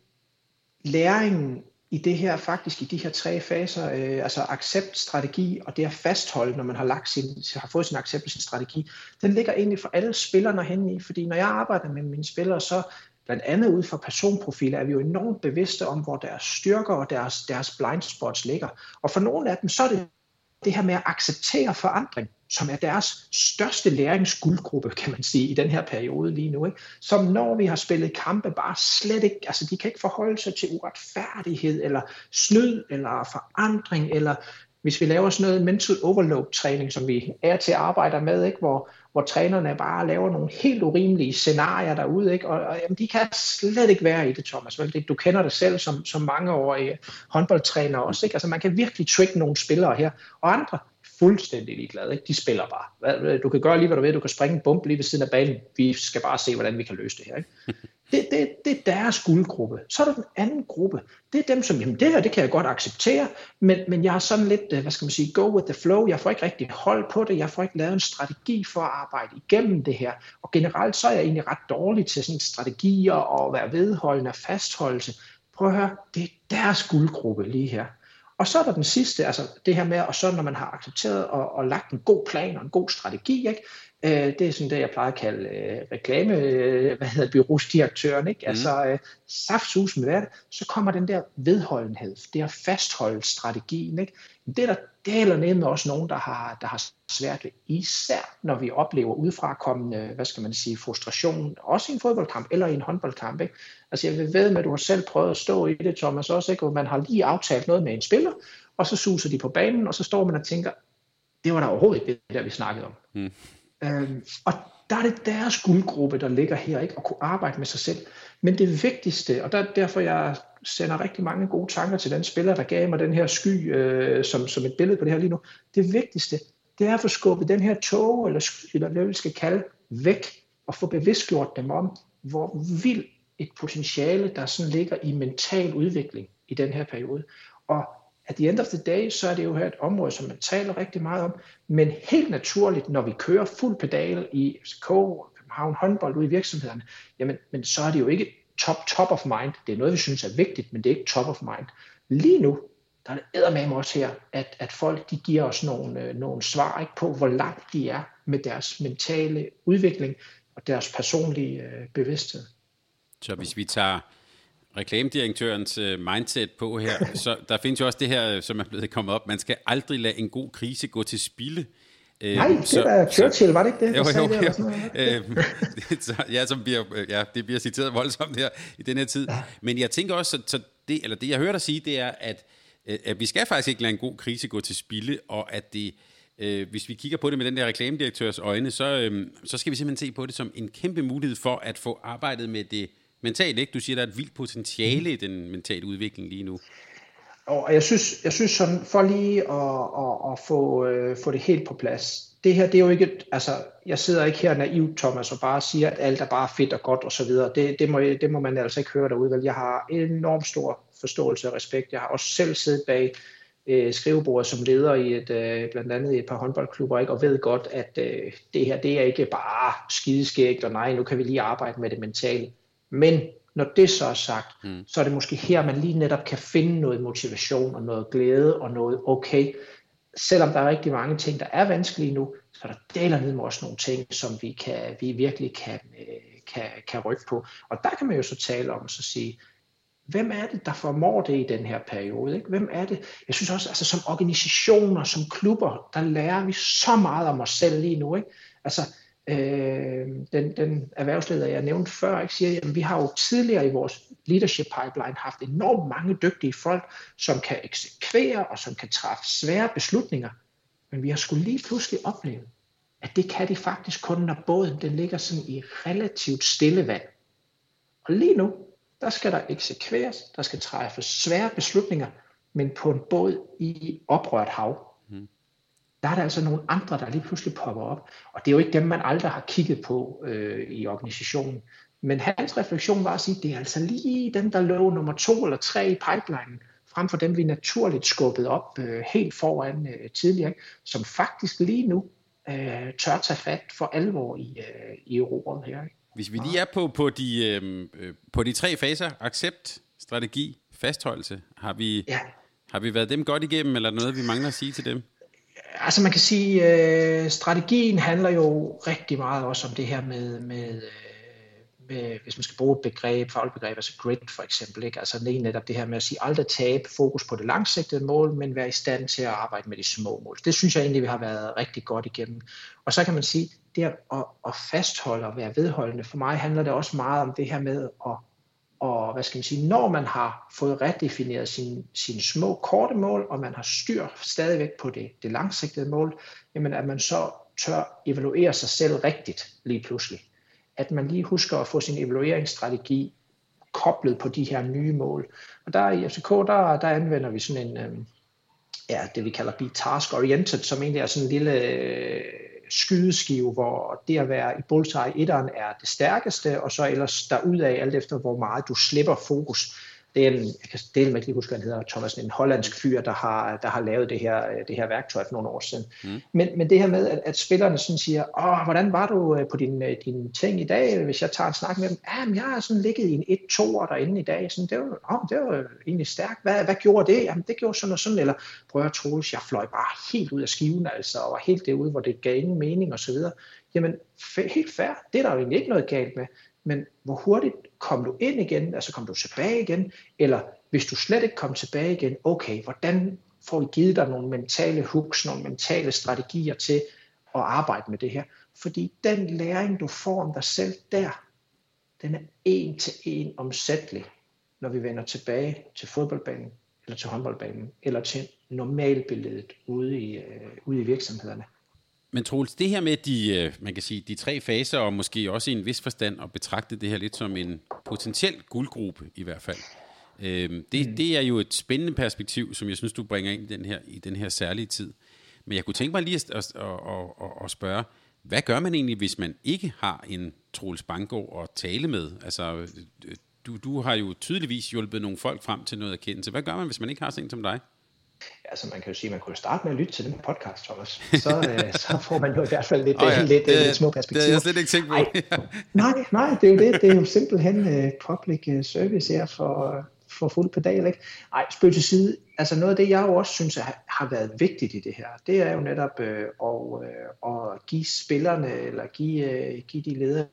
læringen i det her, faktisk i de her tre faser, altså accept, strategi og det at fastholde, når man har fået sin accept og sin strategi, den ligger egentlig for alle spillerne hen i, fordi når jeg arbejder med mine spillere, så blandt andet ud fra personprofiler, er vi jo enormt bevidste om, hvor deres styrker og deres blind spots ligger. Og for nogle af dem, så er det her med at acceptere forandring, som er deres største læringsguldgruppe, kan man sige, i den her periode lige nu, ikke? Som når vi har spillet kampe, bare slet ikke, altså de kan ikke forholde sig til uretfærdighed, eller snyd, eller forandring, eller hvis vi laver sådan noget mental overload-træning, som vi er til at arbejde med, ikke? Hvor trænerne bare laver nogle helt urimelige scenarier derude, ikke? Og jamen, de kan slet ikke være i det, Thomas. Vel? Du kender det selv som mangeårige håndboldtræner også, ikke? Altså man kan virkelig tricke nogle spillere her, og andre fuldstændig ligeglade, ikke? De spiller bare. Du kan gøre lige, hvad du vil. Du kan springe en bump lige ved siden af banen. Vi skal bare se, hvordan vi kan løse det her, ikke? Det er deres guldgruppe. Så er der den anden gruppe. Det er dem, som, jamen det her, det kan jeg godt acceptere, men jeg har sådan lidt, hvad skal man sige, go with the flow. Jeg får ikke rigtig hold på det. Jeg får ikke lavet en strategi for at arbejde igennem det her. Og generelt, så er jeg egentlig ret dårlig til sådan strategier og være vedholdende og fastholdelse. Prøv at høre, det er deres guldgruppe lige her. Og så er der den sidste, altså det her med, og så når man har accepteret og lagt en god plan og en god strategi, ikke? Det er sådan det, jeg plejer at kalde bureausdirektøren, ikke? Altså saftsus med det, så kommer den der vedholdenhed, det at fastholde strategien, ikke? Det der deler nemlig også nogen, der har svært ved, især når vi oplever udefrakommende, hvad skal man sige, frustration, også i en fodboldkamp eller i en håndboldkamp, ikke? Altså jeg ved med, at du har selv prøvet at stå i det, Thomas, også, ikke? Man har lige aftalt noget med en spiller, og så suser de på banen, og så står man og tænker, det var da overhovedet ikke det, der vi snakkede om. Mm. Og der er det deres guldgruppe, der ligger her, ikke, at kunne arbejde med sig selv. Men det vigtigste, og derfor jeg sender rigtig mange gode tanker til den spiller, der gav mig den her sky som et billede på det her lige nu. Det vigtigste, det er at få skubbet den her tåge, eller sky, eller hvad vi skal kalde, væk, og få bevidstgjort dem om, hvor vildt et potentiale, der sådan ligger i mental udvikling i den her periode. Og at the end of the day, så er det jo her et område, som man taler rigtig meget om, men helt naturligt, når vi kører fuld pedal i FCK, København håndbold ude i virksomhederne, jamen, men så er det jo ikke top of mind. Det er noget, vi synes er vigtigt, men det er ikke top of mind. Lige nu, der er det eddermame også her, at folk de giver os nogle svar, ikke, på, hvor langt de er med deres mentale udvikling og deres personlige bevidsthed. Så hvis vi tager reklamedirektørens mindset på her, så der findes jo også det her, som er blevet kommet op, man skal aldrig lade en god krise gå til spilde. Nej, det var Churchill, var det ikke det? Jo, det bliver citeret voldsomt her i den her tid. Ja. Men jeg tænker også, det jeg hører dig sige, det er, at vi skal faktisk ikke lade en god krise gå til spilde, og at det, hvis vi kigger på det med den der reklamedirektørs øjne, så skal vi simpelthen se på det som en kæmpe mulighed for at få arbejdet med det mentalt, ikke? Du siger, der er et vildt potentiale i den mentale udvikling lige nu. Og jeg synes sådan, for lige at få det helt på plads, det her, det er jo ikke, altså, jeg sidder ikke her naivt, Thomas, og bare siger, at alt er bare fedt og godt og så videre. Det må man altså ikke høre derude, vel? Jeg har enormt stor forståelse og respekt. Jeg har også selv siddet bag skrivebordet som leder i blandt andet et par håndboldklubber, ikke? Og ved godt, at det her, det er ikke bare skideskægt, og nej, nu kan vi lige arbejde med det mentale. Men når det så er sagt, så er det måske her, man lige netop kan finde noget motivation og noget glæde og noget okay. Selvom der er rigtig mange ting, der er vanskelige nu, så er der deler med også nogle ting, som vi virkelig kan rykke på. Og der kan man jo så tale om, så sige, hvem er det, der formår det i den her periode? Ikke? Hvem er det? Jeg synes også, altså, som organisationer, som klubber, der lærer vi så meget om os selv lige nu, ikke? Altså, den erhvervsleder, jeg nævnte før, ikke, siger, at vi har jo tidligere i vores leadership pipeline haft enormt mange dygtige folk, som kan eksekvere og som kan træffe svære beslutninger, men vi har sgu lige pludselig oplevet, at det kan de faktisk kun, når båden den ligger sådan i relativt stille vand. Og lige nu, der skal der eksekveres, der skal træffes svære beslutninger, men på en båd i oprørt hav. Der er der altså nogle andre, der lige pludselig popper op. Og det er jo ikke dem, man aldrig har kigget på i organisationen. Men hans refleksion var at sige, at det er altså lige dem, der lå nummer 2 eller 3 i pipelinen, frem for dem, vi naturligt skubbede op helt foran tidligere, ikke? Som faktisk lige nu tør tage fat for alvor i Europa her. Ikke? Hvis vi lige er på de 3 faser, accept, strategi, fastholdelse, har vi været dem godt igennem, eller noget, vi mangler at sige til dem? Altså man kan sige, strategien handler jo rigtig meget også om det her med hvis man skal bruge et begreb, fagligt begreb, altså grit for eksempel, ikke? Altså netop det her med at sige, aldrig tabe fokus på det langsigtede mål, men være i stand til at arbejde med de små mål. Det synes jeg egentlig, vi har været rigtig godt igennem. Og så kan man sige, det at fastholde og være vedholdende, for mig handler det også meget om det her med at, og hvad skal man sige, når man har fået redefineret sine små korte mål, og man har styr stadigvæk på det langsigtede mål, jamen at man så tør evaluere sig selv rigtigt lige pludselig. At man lige husker at få sin evalueringsstrategi koblet på de her nye mål. Og der i FCK, der anvender vi sådan en, det vi kalder be task oriented, som egentlig er sådan en lille skydeskive, hvor det at være i bullseye 1'eren er det stærkeste, og så ellers derudad, alt efter hvor meget du slipper fokus. Det er en, jeg kan dele mig ikke huske, han hedder Thomas, en hollandsk fyr, der har lavet det her værktøj for nogle år siden. Mm. Men det her med, at spillerne sådan siger, hvordan var du på din ting i dag, hvis jeg tager en snak med dem? Jamen, jeg har sådan ligget i en 1-2'er derinde i dag. Sådan, det var egentlig stærkt. Hvad gjorde det? Jamen, det gjorde sådan og sådan. Eller prøv at Troels, jeg fløj bare helt ud af skiven, altså, og var helt derude, hvor det gav ingen mening osv. Jamen, helt fair. Det er der jo egentlig ikke noget galt med. Men hvor hurtigt kom du ind igen, altså kom du tilbage igen, eller hvis du slet ikke kom tilbage igen, okay, hvordan får vi givet dig nogle mentale hooks, nogle mentale strategier til at arbejde med det her? Fordi den læring, du får om dig selv der, den er 1-til-1 omsættelig, når vi vender tilbage til fodboldbanen, eller til håndboldbanen, eller til normalbilledet ude i virksomhederne. Men Troels, det her med de tre faser, og måske også i en vis forstand at betragte det her lidt som en potentiel guldgruppe i hvert fald, det er jo et spændende perspektiv, som jeg synes, du bringer ind i den her særlige tid. Men jeg kunne tænke mig lige at spørge, hvad gør man egentlig, hvis man ikke har en Troels Banggaard at tale med? Altså, du har jo tydeligvis hjulpet nogle folk frem til noget erkendelse. Hvad gør man, hvis man ikke har sådan en som dig? Altså man kan jo sige, at man kunne starte med at lytte til den podcast, Thomas. Så får man jo i hvert fald lidt små perspektiver. Det er jeg slet ikke tænkt på. Nej, det er jo det. Det er jo simpelthen public service her for fuld pedal, ikke? Ej, spøg til side. Altså noget af det, jeg jo også synes har været vigtigt i det her, det er jo netop at give spillerne, eller give de ledere,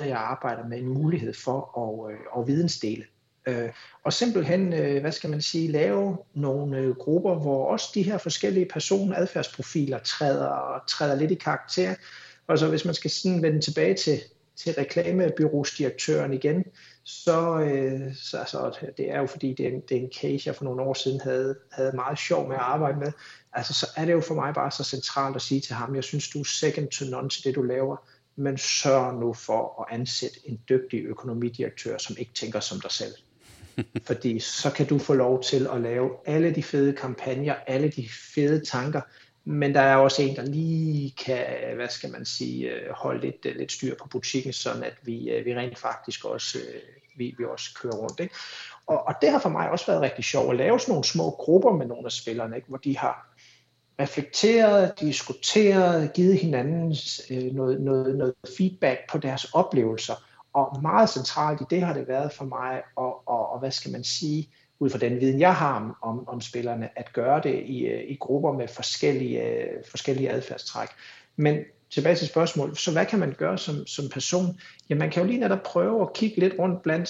jeg arbejder med, en mulighed for at vidensdele. Og simpelthen, lave nogle grupper, hvor også de her forskellige personadfærdsprofiler træder lidt i karakter. Og så hvis man skal sådan vende tilbage til reklamebyråsdirektøren igen, så det er jo fordi, det er en case, jeg for nogle år siden havde meget sjov med at arbejde med. Altså så er det jo for mig bare så centralt at sige til ham, jeg synes du er second to none til det du laver, men sørg nu for at ansætte en dygtig økonomidirektør, som ikke tænker som dig selv. Fordi så kan du få lov til at lave alle de fede kampagner, alle de fede tanker, men der er også en, der lige kan, holde lidt styr på butikken, sådan at vi rent faktisk også, vi også kører rundt. Ikke? Og det har for mig også været rigtig sjovt, at lave sådan nogle små grupper med nogle af spillerne, ikke? Hvor de har reflekteret, diskuteret, givet hinanden noget feedback på deres oplevelser. Og meget centralt i det har det været for mig, ud fra den viden, jeg har om spillerne, at gøre det i grupper med forskellige adfærdstræk. Men tilbage til spørgsmålet, så hvad kan man gøre som person? Ja, man kan jo lige netop prøve at kigge lidt rundt blandt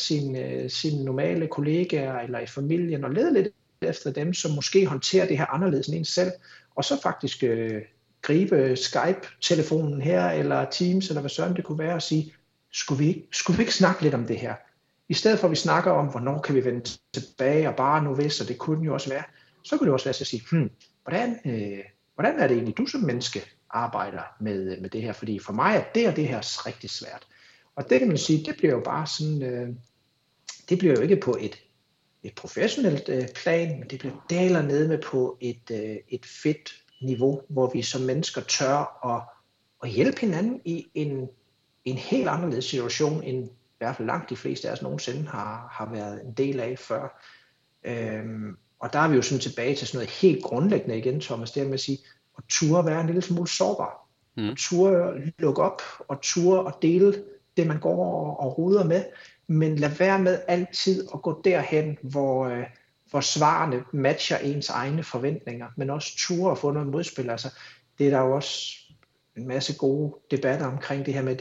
sine normale kollegaer eller i familien og lede lidt efter dem, som måske håndterer det her anderledes end en selv, og så faktisk gribe Skype-telefonen her, eller Teams, eller hvad sådan det kunne være, og sige, skulle vi ikke snakke lidt om det her? I stedet for, at vi snakker om, hvornår kan vi vende tilbage, og bare nu hvis, og det kunne jo også være, så kunne det også være at sige, hvordan er det egentlig, du som menneske arbejder med det her? Fordi for mig er det og det her rigtig svært. Og det kan man sige, det bliver jo bare sådan, det bliver jo ikke på et professionelt plan, men det bliver daler nede med på et fedt niveau, hvor vi som mennesker tør at hjælpe hinanden i en helt anderledes situation, end i hvert fald langt de fleste af os nogensinde har været en del af før. Og der er vi jo sådan tilbage til sådan noget helt grundlæggende igen, Thomas, det med at sige, at ture være en lille smule sårbar, ture lukke op, og ture at dele det, man går og ruder med, men lad være med altid at gå derhen, hvor svarene matcher ens egne forventninger, men også ture at få noget modspil. Altså, det er der jo også en masse gode debatter omkring det her med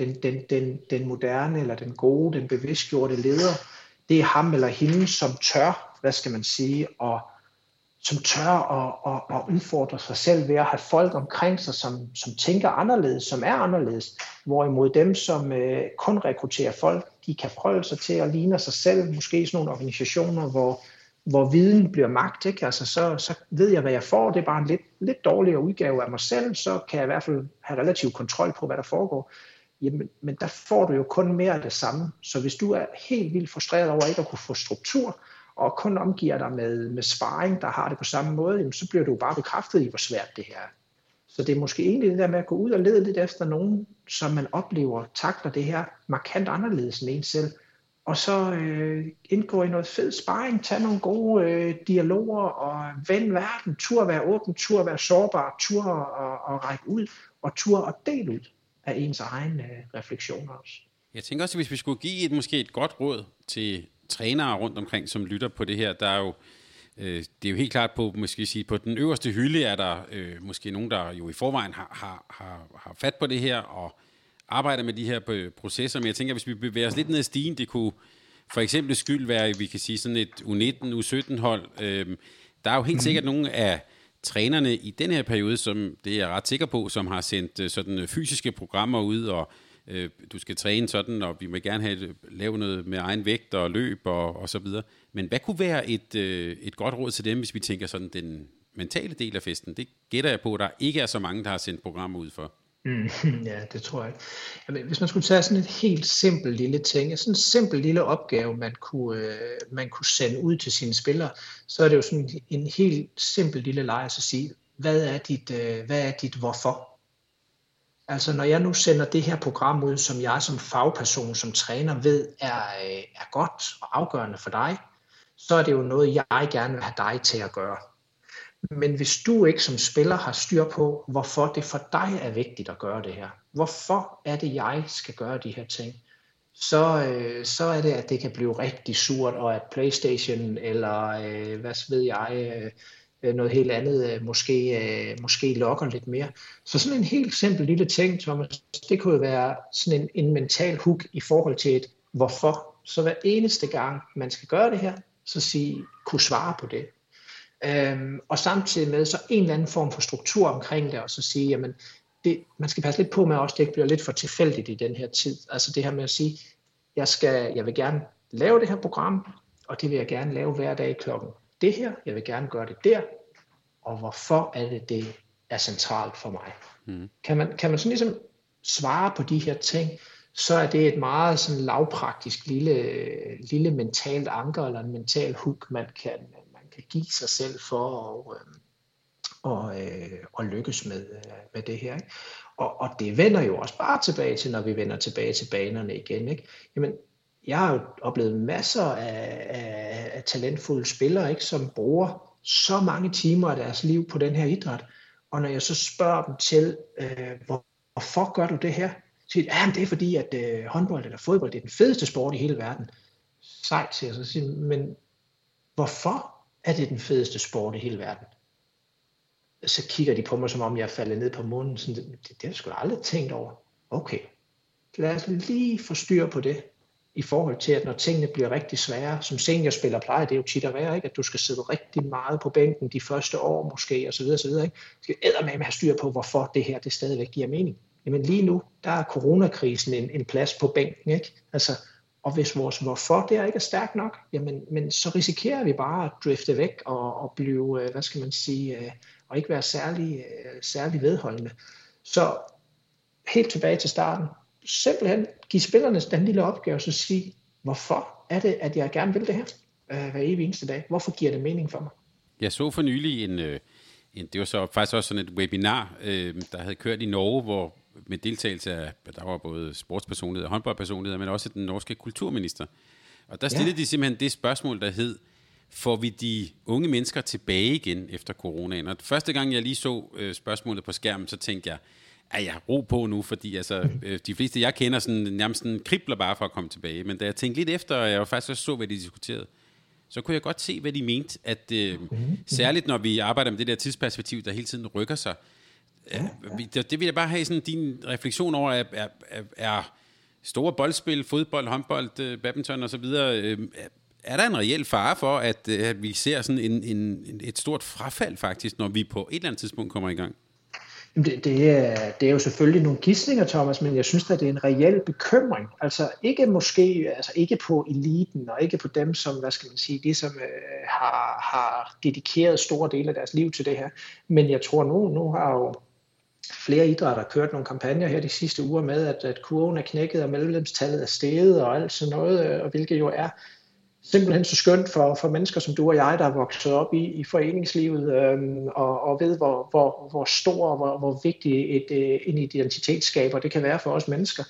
den moderne, eller den gode, den bevidstgjorte leder. Det er ham eller hende, som tør, og som tør at udfordre sig selv ved at have folk omkring sig, som tænker anderledes, som er anderledes. Hvorimod dem, som kun rekrutterer folk, de kan prøve sig til at ligne sig selv, måske i sådan nogle organisationer, hvor viden bliver magt, ikke? Altså, så ved jeg, hvad jeg får, det er bare en lidt dårligere udgave af mig selv, så kan jeg i hvert fald have relativ kontrol på, hvad der foregår. Jamen, men der får du jo kun mere af det samme, så hvis du er helt vildt frustreret over ikke at kunne få struktur, og kun omgiver dig med sparring, der har det på samme måde, jamen, så bliver du bare bekræftet i, hvor svært det her er. Så det er måske egentlig det der med at gå ud og lede lidt efter nogen, som man oplever takler det her markant anderledes end en selv, Og så indgå i noget fed sparring, tage nogle gode dialoger og vende verden. Tur at være åben, tur at være sårbar, tur at række ud og tur at dele ud af ens egen refleksioner også. Jeg tænker også, hvis vi skulle give måske et godt råd til trænere rundt omkring, som lytter på det her, der er jo, det er jo helt klart på, måske sige, på den øverste hylde er der måske nogen, der jo i forvejen har fat på det her og arbejder med de her processer, men jeg tænker, hvis vi bevæger os lidt ned ad stigen, det kunne for eksempel skyld være, vi kan sige sådan et U19, U17 hold. Der er jo helt sikkert nogle af trænerne i den her periode, som det er jeg ret sikker på, som har sendt sådan fysiske programmer ud, og du skal træne sådan, og vi må gerne have lave noget med egen vægt og løb og så videre. Men hvad kunne være et godt råd til dem, hvis vi tænker sådan den mentale del af festen? Det gætter jeg på, at der ikke er så mange, der har sendt programmer ud for. Ja, det tror jeg. Jamen, hvis man skulle tage sådan et helt simpelt lille ting, sådan en simpel lille opgave, man kunne sende ud til sine spillere, så er det jo sådan en helt simpel lille leg at sige, hvad er dit hvorfor? Altså når jeg nu sender det her program ud, som jeg som fagperson, som træner ved, er godt og afgørende for dig, så er det jo noget, jeg gerne vil have dig til at gøre. Men hvis du ikke som spiller har styr på, hvorfor det for dig er vigtigt at gøre det her, hvorfor er det, jeg skal gøre de her ting, så er det, at det kan blive rigtig surt, og at PlayStation eller hvad ved jeg, noget helt andet måske lokker lidt mere. Så sådan en helt simpel lille ting, Thomas, det kunne være sådan en mental hook i forhold til et hvorfor. Så hver eneste gang, man skal gøre det her, så kunne svare på det. Og samtidig med så en eller anden form for struktur omkring det, og så sige, jamen, man skal passe lidt på med også, det ikke bliver lidt for tilfældigt i den her tid. Altså det her med at sige, jeg vil gerne lave det her program, og det vil jeg gerne lave hver dag klokken det her, jeg vil gerne gøre det der, og hvorfor er det er centralt for mig. Kan man sådan ligesom svare på de her ting, så er det et meget sådan lavpraktisk lille mentalt anker, eller en mental hook, man kan give sig selv for at lykkes med det her. Ikke? Og det vender jo også bare tilbage til, når vi vender tilbage til banerne igen. Ikke? Jamen, jeg har jo oplevet masser af talentfulde spillere, ikke, som bruger så mange timer af deres liv på den her idræt. Og når jeg så spørger dem til, hvorfor gør du det her? Så siger de, at det er fordi, at håndbold eller fodbold det er den fedeste sport i hele verden. Sejt, siger jeg så. Men hvorfor er det den fedeste sport i hele verden? Så kigger de på mig, som om jeg faldet ned på munden. Sådan, det har jeg sgu aldrig tænkt over. Okay, lad os lige få styr på det. I forhold til, at når tingene bliver rigtig svære, som seniorspiller plejer det jo tit at være, ikke? At du skal sidde rigtig meget på bænken de første år måske, og så videre, så videre. Ikke? Du skal eddermame have styr på, hvorfor det her det stadigvæk giver mening. Jamen lige nu, der er coronakrisen en plads på bænken, ikke? Altså, og hvis vores hvorfor der ikke er stærkt nok, jamen, men så risikerer vi bare at drifte væk og blive, hvad skal man sige, og ikke være særlig vedholdende. Så helt tilbage til starten, simpelthen give spillerne den lille opgave, så sige, hvorfor er det, at jeg gerne vil det her hver evig eneste dag? Hvorfor giver det mening for mig? Jeg så for nylig det var så faktisk også sådan et webinar, der havde kørt i Norge, hvor med deltagelse af, der var både sportspersonlighed og håndboldpersonlighed, men også den norske kulturminister. Og der stillede de simpelthen det spørgsmål, der hed, får vi de unge mennesker tilbage igen efter coronaen? Og første gang, jeg lige så spørgsmålet på skærmen, så tænkte jeg, at jeg har ro på nu, fordi altså, de fleste, jeg kender, sådan, nærmest sådan kribler bare for at komme tilbage. Men da jeg tænkte lidt efter, og jeg faktisk også så, hvad de diskuterede, så kunne jeg godt se, hvad de mente, at særligt når vi arbejder med det der tidsperspektiv, der hele tiden rykker sig, det vil jeg bare have sådan din refleksion over, er store boldspil, fodbold, håndbold, badminton og så videre, er der en reel fare for, at vi ser sådan et stort frafald faktisk, når vi på et eller andet tidspunkt kommer i gang? Det er jo selvfølgelig nogle gidsninger, Thomas, men jeg synes, at det er en reel bekymring. Altså ikke på eliten, og ikke på dem, som, hvad skal man sige, de som har dedikeret store dele af deres liv til det her. Men jeg tror nu har jo flere idrætter kørt nogle kampagner her de sidste uger med, at kurven er knækket, og medlemstallet er steget, og alt sådan noget, og hvilket jo er simpelthen så skønt for mennesker som du og jeg, der er vokset op i foreningslivet, og ved, hvor stor og hvor vigtig en identitetsskaber det kan være for os mennesker.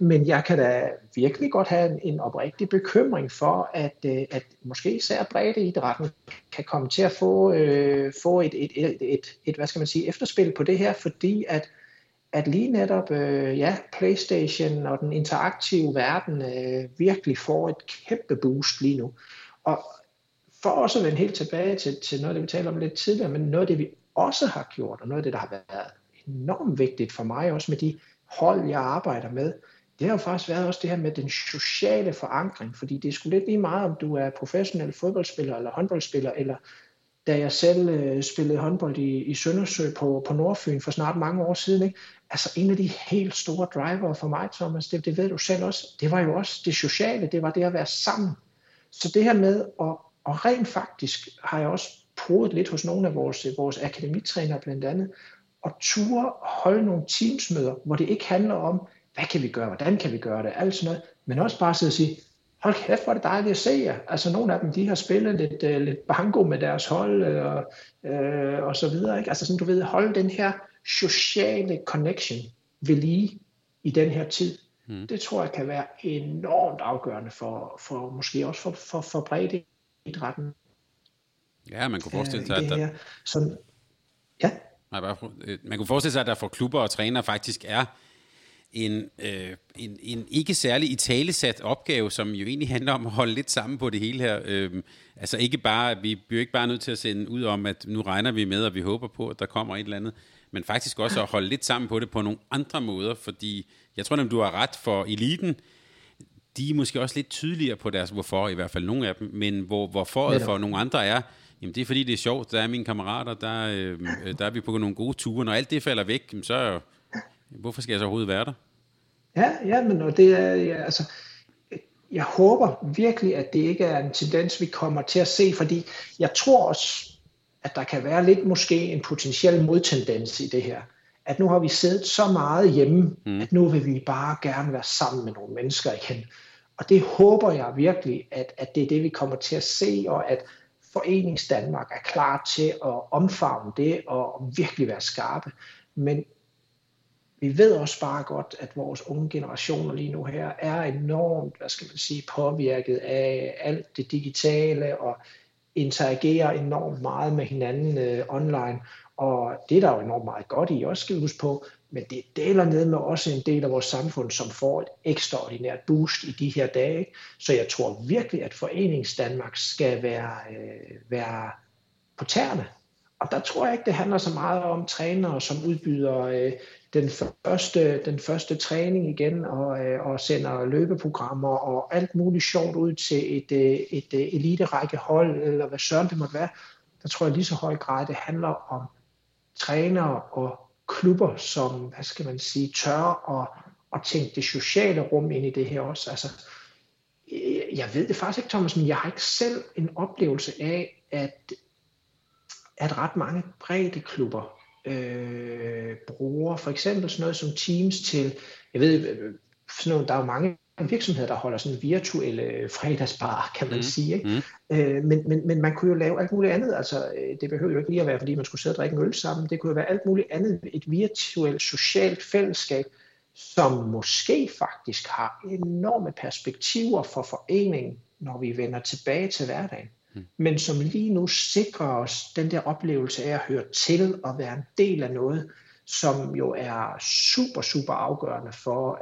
Men jeg kan da virkelig godt have en oprigtig bekymring for, at måske især breddeidrætten kan komme til at få et hvad skal man sige, efterspil på det her, fordi at lige netop PlayStation og den interaktive verden virkelig får et kæmpe boost lige nu. Og for også at vende helt tilbage til noget, det vi talte om lidt tidligere, men noget af det, vi også har gjort, og noget af det, der har været enormt vigtigt for mig, også med de hold, jeg arbejder med, det har jo faktisk været også det her med den sociale forankring, fordi det er sgu lidt lige meget, om du er professionel fodboldspiller eller håndboldspiller, eller da jeg selv spillede håndbold i Søndersø på Nordfyn for snart mange år siden, ikke? Altså en af de helt store drivere for mig, Thomas, det ved du selv også, det var jo også det sociale, det var det at være sammen. Så det her med, og rent faktisk har jeg også prøvet lidt hos nogle af vores akademitrænere blandt andet, og ture holde nogle teamsmøder, hvor det ikke handler om, hvad kan vi gøre, hvordan kan vi gøre det, alt sådan noget, men også bare sidde og sige, hold kæft, hvor er det dejligt at se jer. Altså nogle af dem, de har spillet lidt bango med deres hold, og så videre, ikke? Altså sådan, du ved, holde den her sociale connection ved lige i den her tid. Mm. Det tror jeg kan være enormt afgørende for måske også for breddeidrætten. Ja, man kunne forestille sig, at der... Sådan, ja. Nej, man kunne forestille sig, at der for klubber og trænere faktisk er en ikke særlig italesat opgave, som jo egentlig handler om at holde lidt sammen på det hele her. Altså ikke bare, vi bliver ikke bare nødt til at sende ud om, at nu regner vi med, og vi håber på, at der kommer et eller andet, men faktisk også at holde lidt sammen på det på nogle andre måder, fordi jeg tror, at du har ret for eliten, de er måske også lidt tydeligere på deres hvorfor, i hvert fald nogle af dem, men hvorforet for nogle andre er, jamen det er fordi det er sjovt, der er mine kammerater, der er vi på nogle gode ture, når alt det falder væk, så hvorfor skal jeg så overhovedet være der? Ja, men og det er, ja, altså, jeg håber virkelig, at det ikke er en tendens, vi kommer til at se, fordi jeg tror også, at der kan være lidt måske en potentiel modtendens i det her, at nu har vi siddet så meget hjemme, at nu vil vi bare gerne være sammen med nogle mennesker igen, og det håber jeg virkelig, at det er det, vi kommer til at se, og at Forenings Danmark er klar til at omfavne det og virkelig være skarpe, men vi ved også bare godt, at vores unge generationer lige nu her er enormt, hvad skal man sige, påvirket af alt det digitale og interagerer enormt meget med hinanden online, og det er der jo enormt meget godt i, også skal huske på, men det deler ned med også en del af vores samfund, som får et ekstraordinært boost i de her dage. Så jeg tror virkelig, at Forenings Danmark skal være på tæerne. Og der tror jeg ikke, det handler så meget om trænere, som udbyder den første træning igen og sender løbeprogrammer og alt muligt sjovt ud til et eliterækkehold, eller hvad søren det måtte være. Der tror jeg lige så høj grad, det handler om trænere og klubber, som, hvad skal man sige, tør at tænke det sociale rum ind i det her også. Altså, jeg ved det faktisk ikke, Thomas, men jeg har ikke selv en oplevelse af, at ret mange breddeklubber bruger for eksempel sådan noget som Teams til, jeg ved, sådan noget, der er jo mange virksomheder, der holder sådan virtuelle fredagsbar, kan man sige, ikke? Men man kunne jo lave alt muligt andet, altså det behøver jo ikke lige at være, fordi man skulle sidde og drikke en øl sammen, det kunne jo være alt muligt andet, et virtuelt socialt fællesskab, som måske faktisk har enorme perspektiver for foreningen, når vi vender tilbage til hverdagen, men som lige nu sikrer os den der oplevelse af at høre til og være en del af noget, som jo er super, super afgørende for,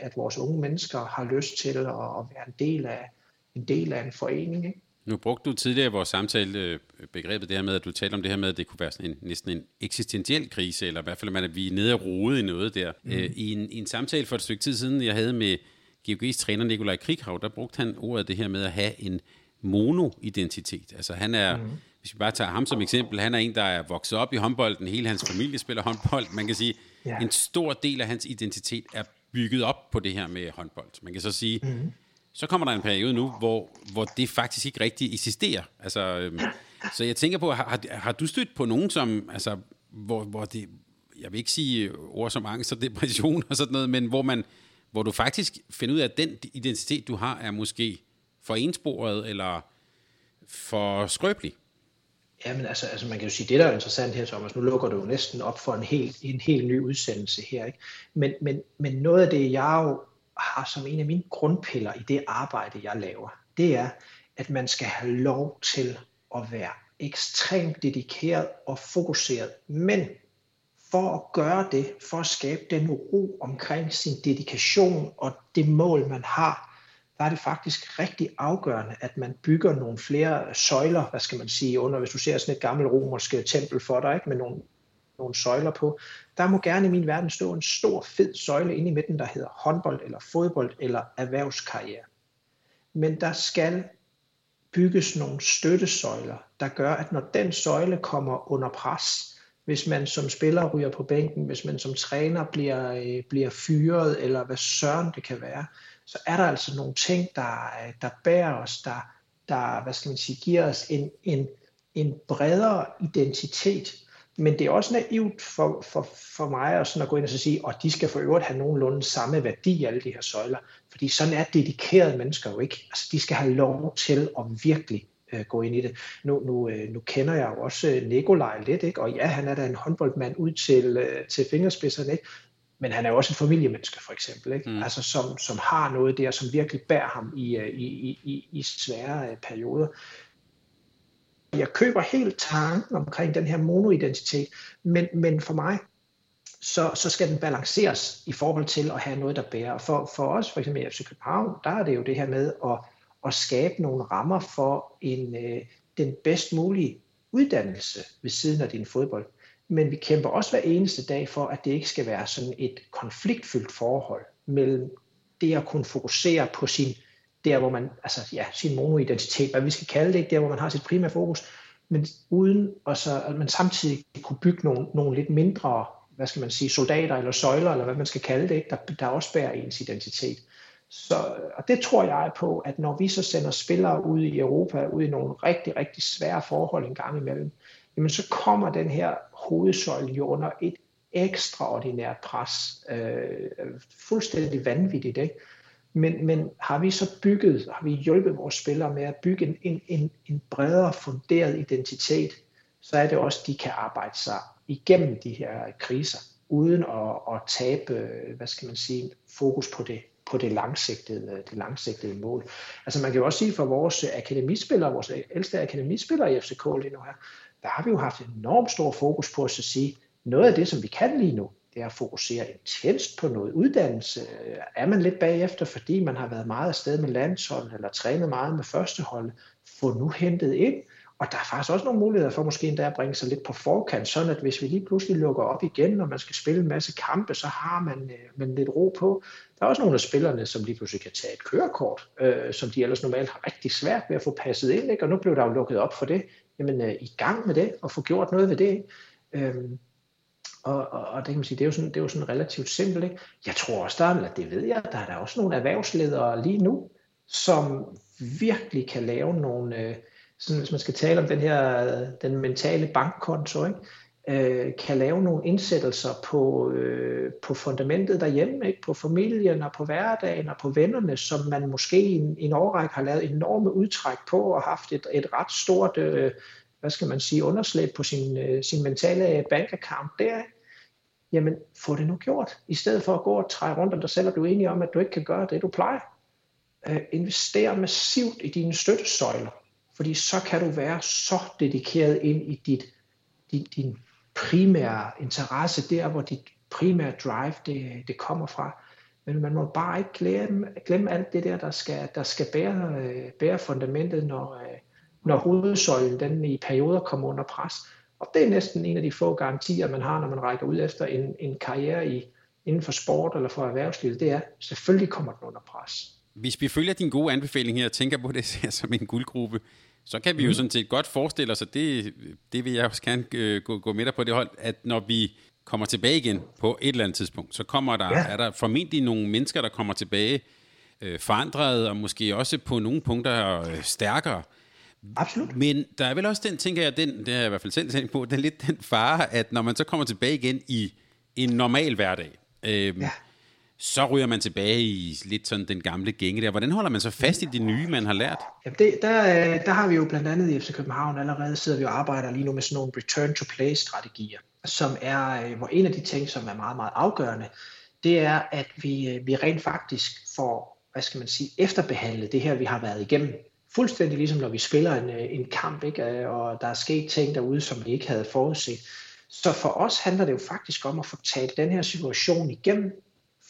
at vores unge mennesker har lyst til at være en del af en forening. Ikke? Nu brugte du tidligere i vores samtale begrebet det her med, at du talte om det her med, at det kunne være sådan næsten en eksistentiel krise, eller i hvert fald, at vi er nede og rode i noget der. I en samtale for et stykke tid siden, jeg havde med GFG's træner Nikolaj Krighav, der brugte han ordet det her med at have en monoidentitet. Altså han er... Hvis vi bare tager ham som eksempel, han er en, der er vokset op i håndbolden, hele hans familie spiller håndbold. Man kan sige, en stor del af hans identitet er bygget op på det her med håndbold. Man kan så sige, så kommer der en periode nu, hvor det faktisk ikke rigtig eksisterer. Altså, så jeg tænker på, har du stødt på nogen, som, altså, hvor det, jeg vil ikke sige ord som angst og depression og sådan noget, men hvor du faktisk finder ud af, at den identitet, du har, er måske for ensporet eller for skrøbelig? Jamen altså man kan jo sige, det der er interessant her, Thomas, nu lukker du jo næsten op for en helt ny udsendelse her, ikke? Men noget af det, jeg jo har som en af mine grundpiller i det arbejde, jeg laver, det er, at man skal have lov til at være ekstremt dedikeret og fokuseret, men for at gøre det, for at skabe den ro omkring sin dedikation og det mål, man har, der er det faktisk rigtig afgørende, at man bygger nogle flere søjler, hvad skal man sige, under, hvis du ser sådan et gammelt romersk tempel for dig, ikke, med nogle søjler på. Der må gerne i min verden stå en stor, fed søjle inde i midten, der hedder håndbold eller fodbold eller erhvervskarriere. Men der skal bygges nogle støttesøjler, der gør, at når den søjle kommer under pres, hvis man som spiller ryger på bænken, hvis man som træner bliver fyret, eller hvad søren det kan være, så er der altså nogle ting, der bærer os, der hvad skal man sige, giver os en bredere identitet. Men det er også naivt for mig sådan at gå ind og så sige, og de skal for øvrigt have nogenlunde samme værdi, alle de her søjler. Fordi sådan er dedikerede mennesker jo ikke. Altså, de skal have lov til at virkelig gå ind i det. Nu kender jeg jo også Nikolaj lidt, ikke? Og ja, han er da en håndboldmand ud til fingerspidserne, ikke? Men han er jo også en familiemenneske, for eksempel, ikke? Mm. Altså, som har noget der, som virkelig bærer ham i svære perioder. Jeg køber helt tanken omkring den her monoidentitet, men for mig, så skal den balanceres i forhold til at have noget, der bærer. For os, for eksempel i FC København, der er det jo det her med at skabe nogle rammer for den bedst mulige uddannelse ved siden af din fodbold. Men vi kæmper også hver eneste dag for, at det ikke skal være sådan et konfliktfyldt forhold mellem det at kunne fokusere på der hvor man, altså ja, sin monoidentitet, hvad vi skal kalde det, ikke, der hvor man har sit primære fokus, men uden at man samtidig kunne bygge nogle lidt mindre, hvad skal man sige, soldater eller søjler, eller hvad man skal kalde det, ikke, der også bærer ens identitet. Så, og det tror jeg på, at når vi så sender spillere ud i Europa, ud i nogle rigtig, rigtig svære forhold en gang imellem, jamen så kommer den her hovedsøjle jo under et ekstraordinært pres. Fuldstændig vanvittigt, ikke? Men har vi så bygget, har vi hjulpet vores spillere med at bygge en bredere funderet identitet, så er det også, at de kan arbejde sig igennem de her kriser, uden at tabe, hvad skal man sige, fokus på det langsigtede mål. Altså man kan jo også sige for vores akademispillere, vores ældste akademispillere i FCK lige nu her, der har vi jo haft enormt stor fokus på at sige, noget af det, som vi kan lige nu, det er at fokusere intenst på noget uddannelse. Er man lidt bagefter, fordi man har været meget afsted med landsholdet, eller trænet meget med førsteholdet, få nu hentet ind. Og der er faktisk også nogle muligheder for måske endda at bringe sig lidt på forkant, sådan at hvis vi lige pludselig lukker op igen, når man skal spille en masse kampe, så har man lidt ro på. Der er også nogle af spillerne, som lige pludselig kan tage et kørekort, som de ellers normalt har rigtig svært ved at få passet ind, ikke? Og nu blev der jo lukket op for det. Jamen i gang med det, og få gjort noget ved det. Og det kan man sige, det er jo sådan relativt simpelt, ikke? Jeg tror også, der er der også nogle erhvervsledere lige nu, som virkelig kan lave nogle, sådan, hvis man skal tale om den mentale bankkonto, ikke? Kan lave nogle indsættelser på fundamentet derhjemme, ikke? På familien og på hverdagen og på vennerne, som man måske i en årrække har lavet enorme udtræk på og haft et ret stort, hvad skal man sige, underslæb på sin mentale bankaccount der. Jamen, få det nu gjort. I stedet for at gå og træde rundt om dig selv og blive enige om, at du ikke kan gøre det, du plejer. Investere massivt i dine støttesøjler, fordi så kan du være så dedikeret ind i din primære interesse, der hvor dit primære drive det kommer fra, men man må bare ikke glemme alt det der skal bære fundamentet, når hovedsøjlen den i perioder kommer under pres, og det er næsten en af de få garantier man har, når man rækker ud efter en karriere inden for sport eller for erhvervslivet, det er selvfølgelig kommer den under pres. Hvis vi følger din gode anbefaling her og tænker på det som en guldgruppe, så kan vi jo sådan set godt forestille os, at det vil jeg også gerne gå med dig på det hold, at når vi kommer tilbage igen på et eller andet tidspunkt, så kommer der, er der formentlig nogle mennesker, der kommer tilbage forandret og måske også på nogle punkter stærkere. Absolut. Men der er vel også den, tænker jeg, det har jeg i hvert fald selv tænkt på, det er lidt den fare, at når man så kommer tilbage igen i en normal hverdag, så ryger man tilbage i lidt sådan den gamle gænge der. Hvordan holder man så fast i de nye, man har lært? Jamen der har vi jo blandt andet i FC København allerede sidder vi og arbejder lige nu med sådan nogle return-to-play-strategier, som er, hvor en af de ting, som er meget, meget afgørende, det er, at vi rent faktisk får, efterbehandlet det her, vi har været igennem. Fuldstændig ligesom når vi spiller en kamp, ikke? Og der er sket ting derude, som vi ikke havde forudset. Så for os handler det jo faktisk om at få talt den her situation igennem,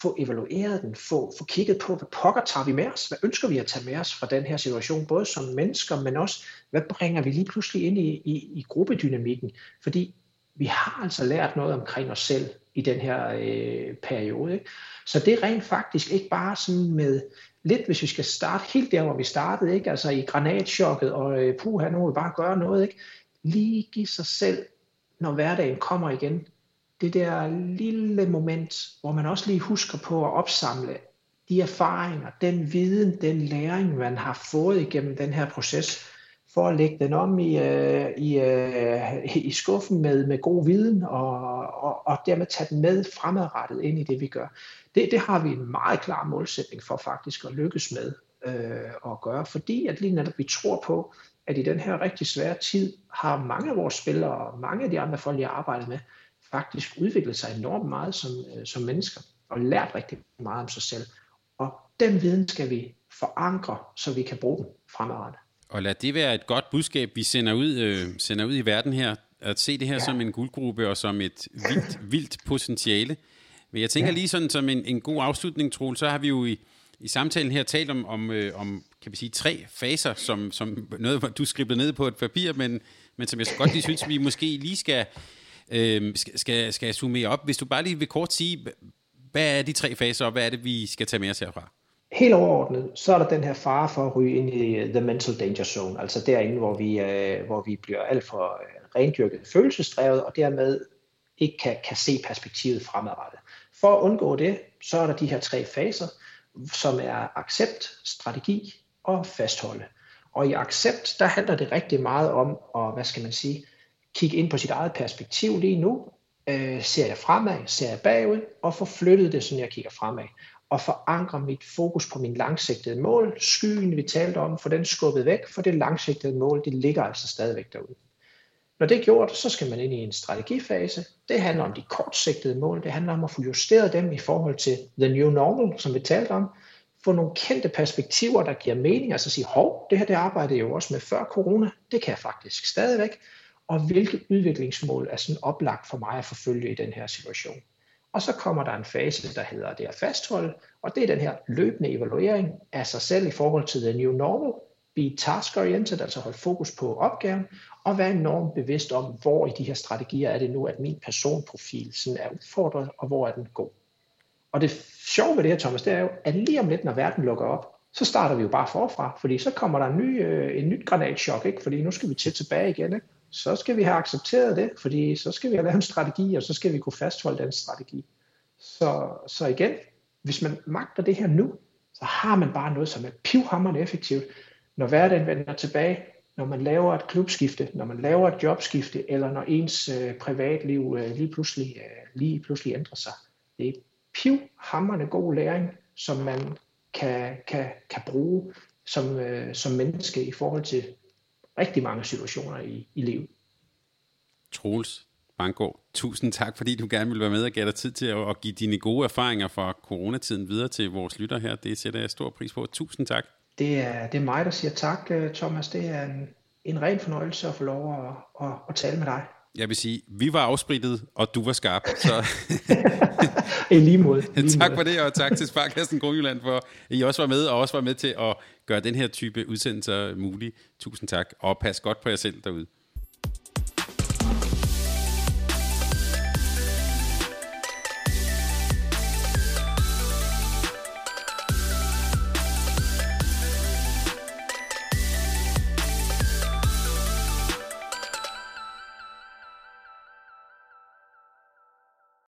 få evalueret den, få kigget på, hvad pokker tager vi med os, hvad ønsker vi at tage med os fra den her situation, både som mennesker, men også, hvad bringer vi lige pludselig ind i gruppedynamikken, fordi vi har altså lært noget omkring os selv i den her periode, ikke? Så det er rent faktisk ikke bare sådan med lidt, hvis vi skal starte helt der, hvor vi startede, ikke? Altså i granatschokket, og puha, nu vil vi bare gøre noget, ikke? Lige give sig selv, når hverdagen kommer igen, det der lille moment, hvor man også lige husker på at opsamle de erfaringer, den viden, den læring, man har fået igennem den her proces, for at lægge den om i skuffen med god viden, og dermed tage den med fremadrettet ind i det, vi gør. Det har vi en meget klar målsætning for faktisk at lykkes med at gøre, fordi at lige netop vi tror på, at i den her rigtig svære tid har mange af vores spillere og mange af de andre folk, jeg arbejder med, faktisk udviklet sig enormt meget som mennesker og lært rigtig meget om sig selv. Og den viden skal vi forankre, så vi kan bruge den fremadrettet. Og lad det være et godt budskab, vi sender ud i verden her. At se det her som en guldgruppe og som et vildt potentiale. Men jeg tænker lige sådan som en god afslutning, Troels, så har vi jo i samtalen her talt om kan vi sige, 3 faser, som noget, du skriblede ned på et papir, men som jeg godt lige synes, vi måske lige skal summere op. Hvis du bare lige vil kort sige, hvad er de 3 faser, og hvad er det, vi skal tage med os herfra? Helt overordnet, så er der den her fare for at ryge ind i the mental danger zone, altså derinde, hvor vi bliver alt for rendyrket følelsesdrevet, og dermed ikke kan se perspektivet fremadrettet. For at undgå det, så er der de her 3 faser, som er accept, strategi og fastholde. Og i accept, der handler det rigtig meget om at, kigge ind på sit eget perspektiv lige nu. Ser jeg fremad, ser jeg bagud, og få flyttet det, sådan jeg kigger fremad. Og forankre mit fokus på min langsigtede mål. Skyen, vi talte om, få den skubbet væk, for det langsigtede mål, det ligger altså stadigvæk derude. Når det er gjort, så skal man ind i en strategifase. Det handler om de kortsigtede mål. Det handler om at få justeret dem i forhold til the new normal, som vi talte om. Få nogle kendte perspektiver, der giver mening. Altså sige, hov, det her det arbejdede jeg jo også med før corona. Det kan jeg faktisk stadigvæk. Og hvilke udviklingsmål er sådan oplagt for mig at forfølge i den her situation. Og så kommer der en fase, der hedder det at fastholde, og det er den her løbende evaluering af sig selv i forhold til the new normal, blive task-oriented, altså holde fokus på opgaven, og være enormt bevidst om, hvor i de her strategier er det nu, at min personprofil sådan er udfordret, og hvor er den god. Og det sjove ved det her, Thomas, det er jo, at lige om lidt, når verden lukker op, så starter vi jo bare forfra, fordi så kommer der en ny granatschok, ikke? Fordi nu skal vi tilbage igen, ikke? Så skal vi have accepteret det, fordi så skal vi have lavet en strategi, og så skal vi kunne fastholde den strategi. Så igen, hvis man magter det her nu, så har man bare noget, som er pivhamrende effektivt. Når hverdagen vender tilbage, når man laver et klubskifte, når man laver et jobskifte, eller når ens privatliv lige pludselig ændrer sig. Det er pivhamrende god læring, som man kan bruge som menneske i forhold til rigtig mange situationer i livet. Troels Bang Haard, tusind tak, fordi du gerne ville være med og gav dig tid til at give dine gode erfaringer fra coronatiden videre til vores lytter her. Det sætter jeg stor pris på. Tusind tak. Det er mig, der siger tak, Thomas. Det er en ren fornøjelse at få lov at tale med dig. Jeg vil sige, vi var afsprittet, og du var skarp. Så i lige måde. Tak for det, og tak til Sparkassen Kronjylland for, at I også var med, og også var med til at gøre den her type udsendelser mulig. Tusind tak, og pas godt på jer selv derude.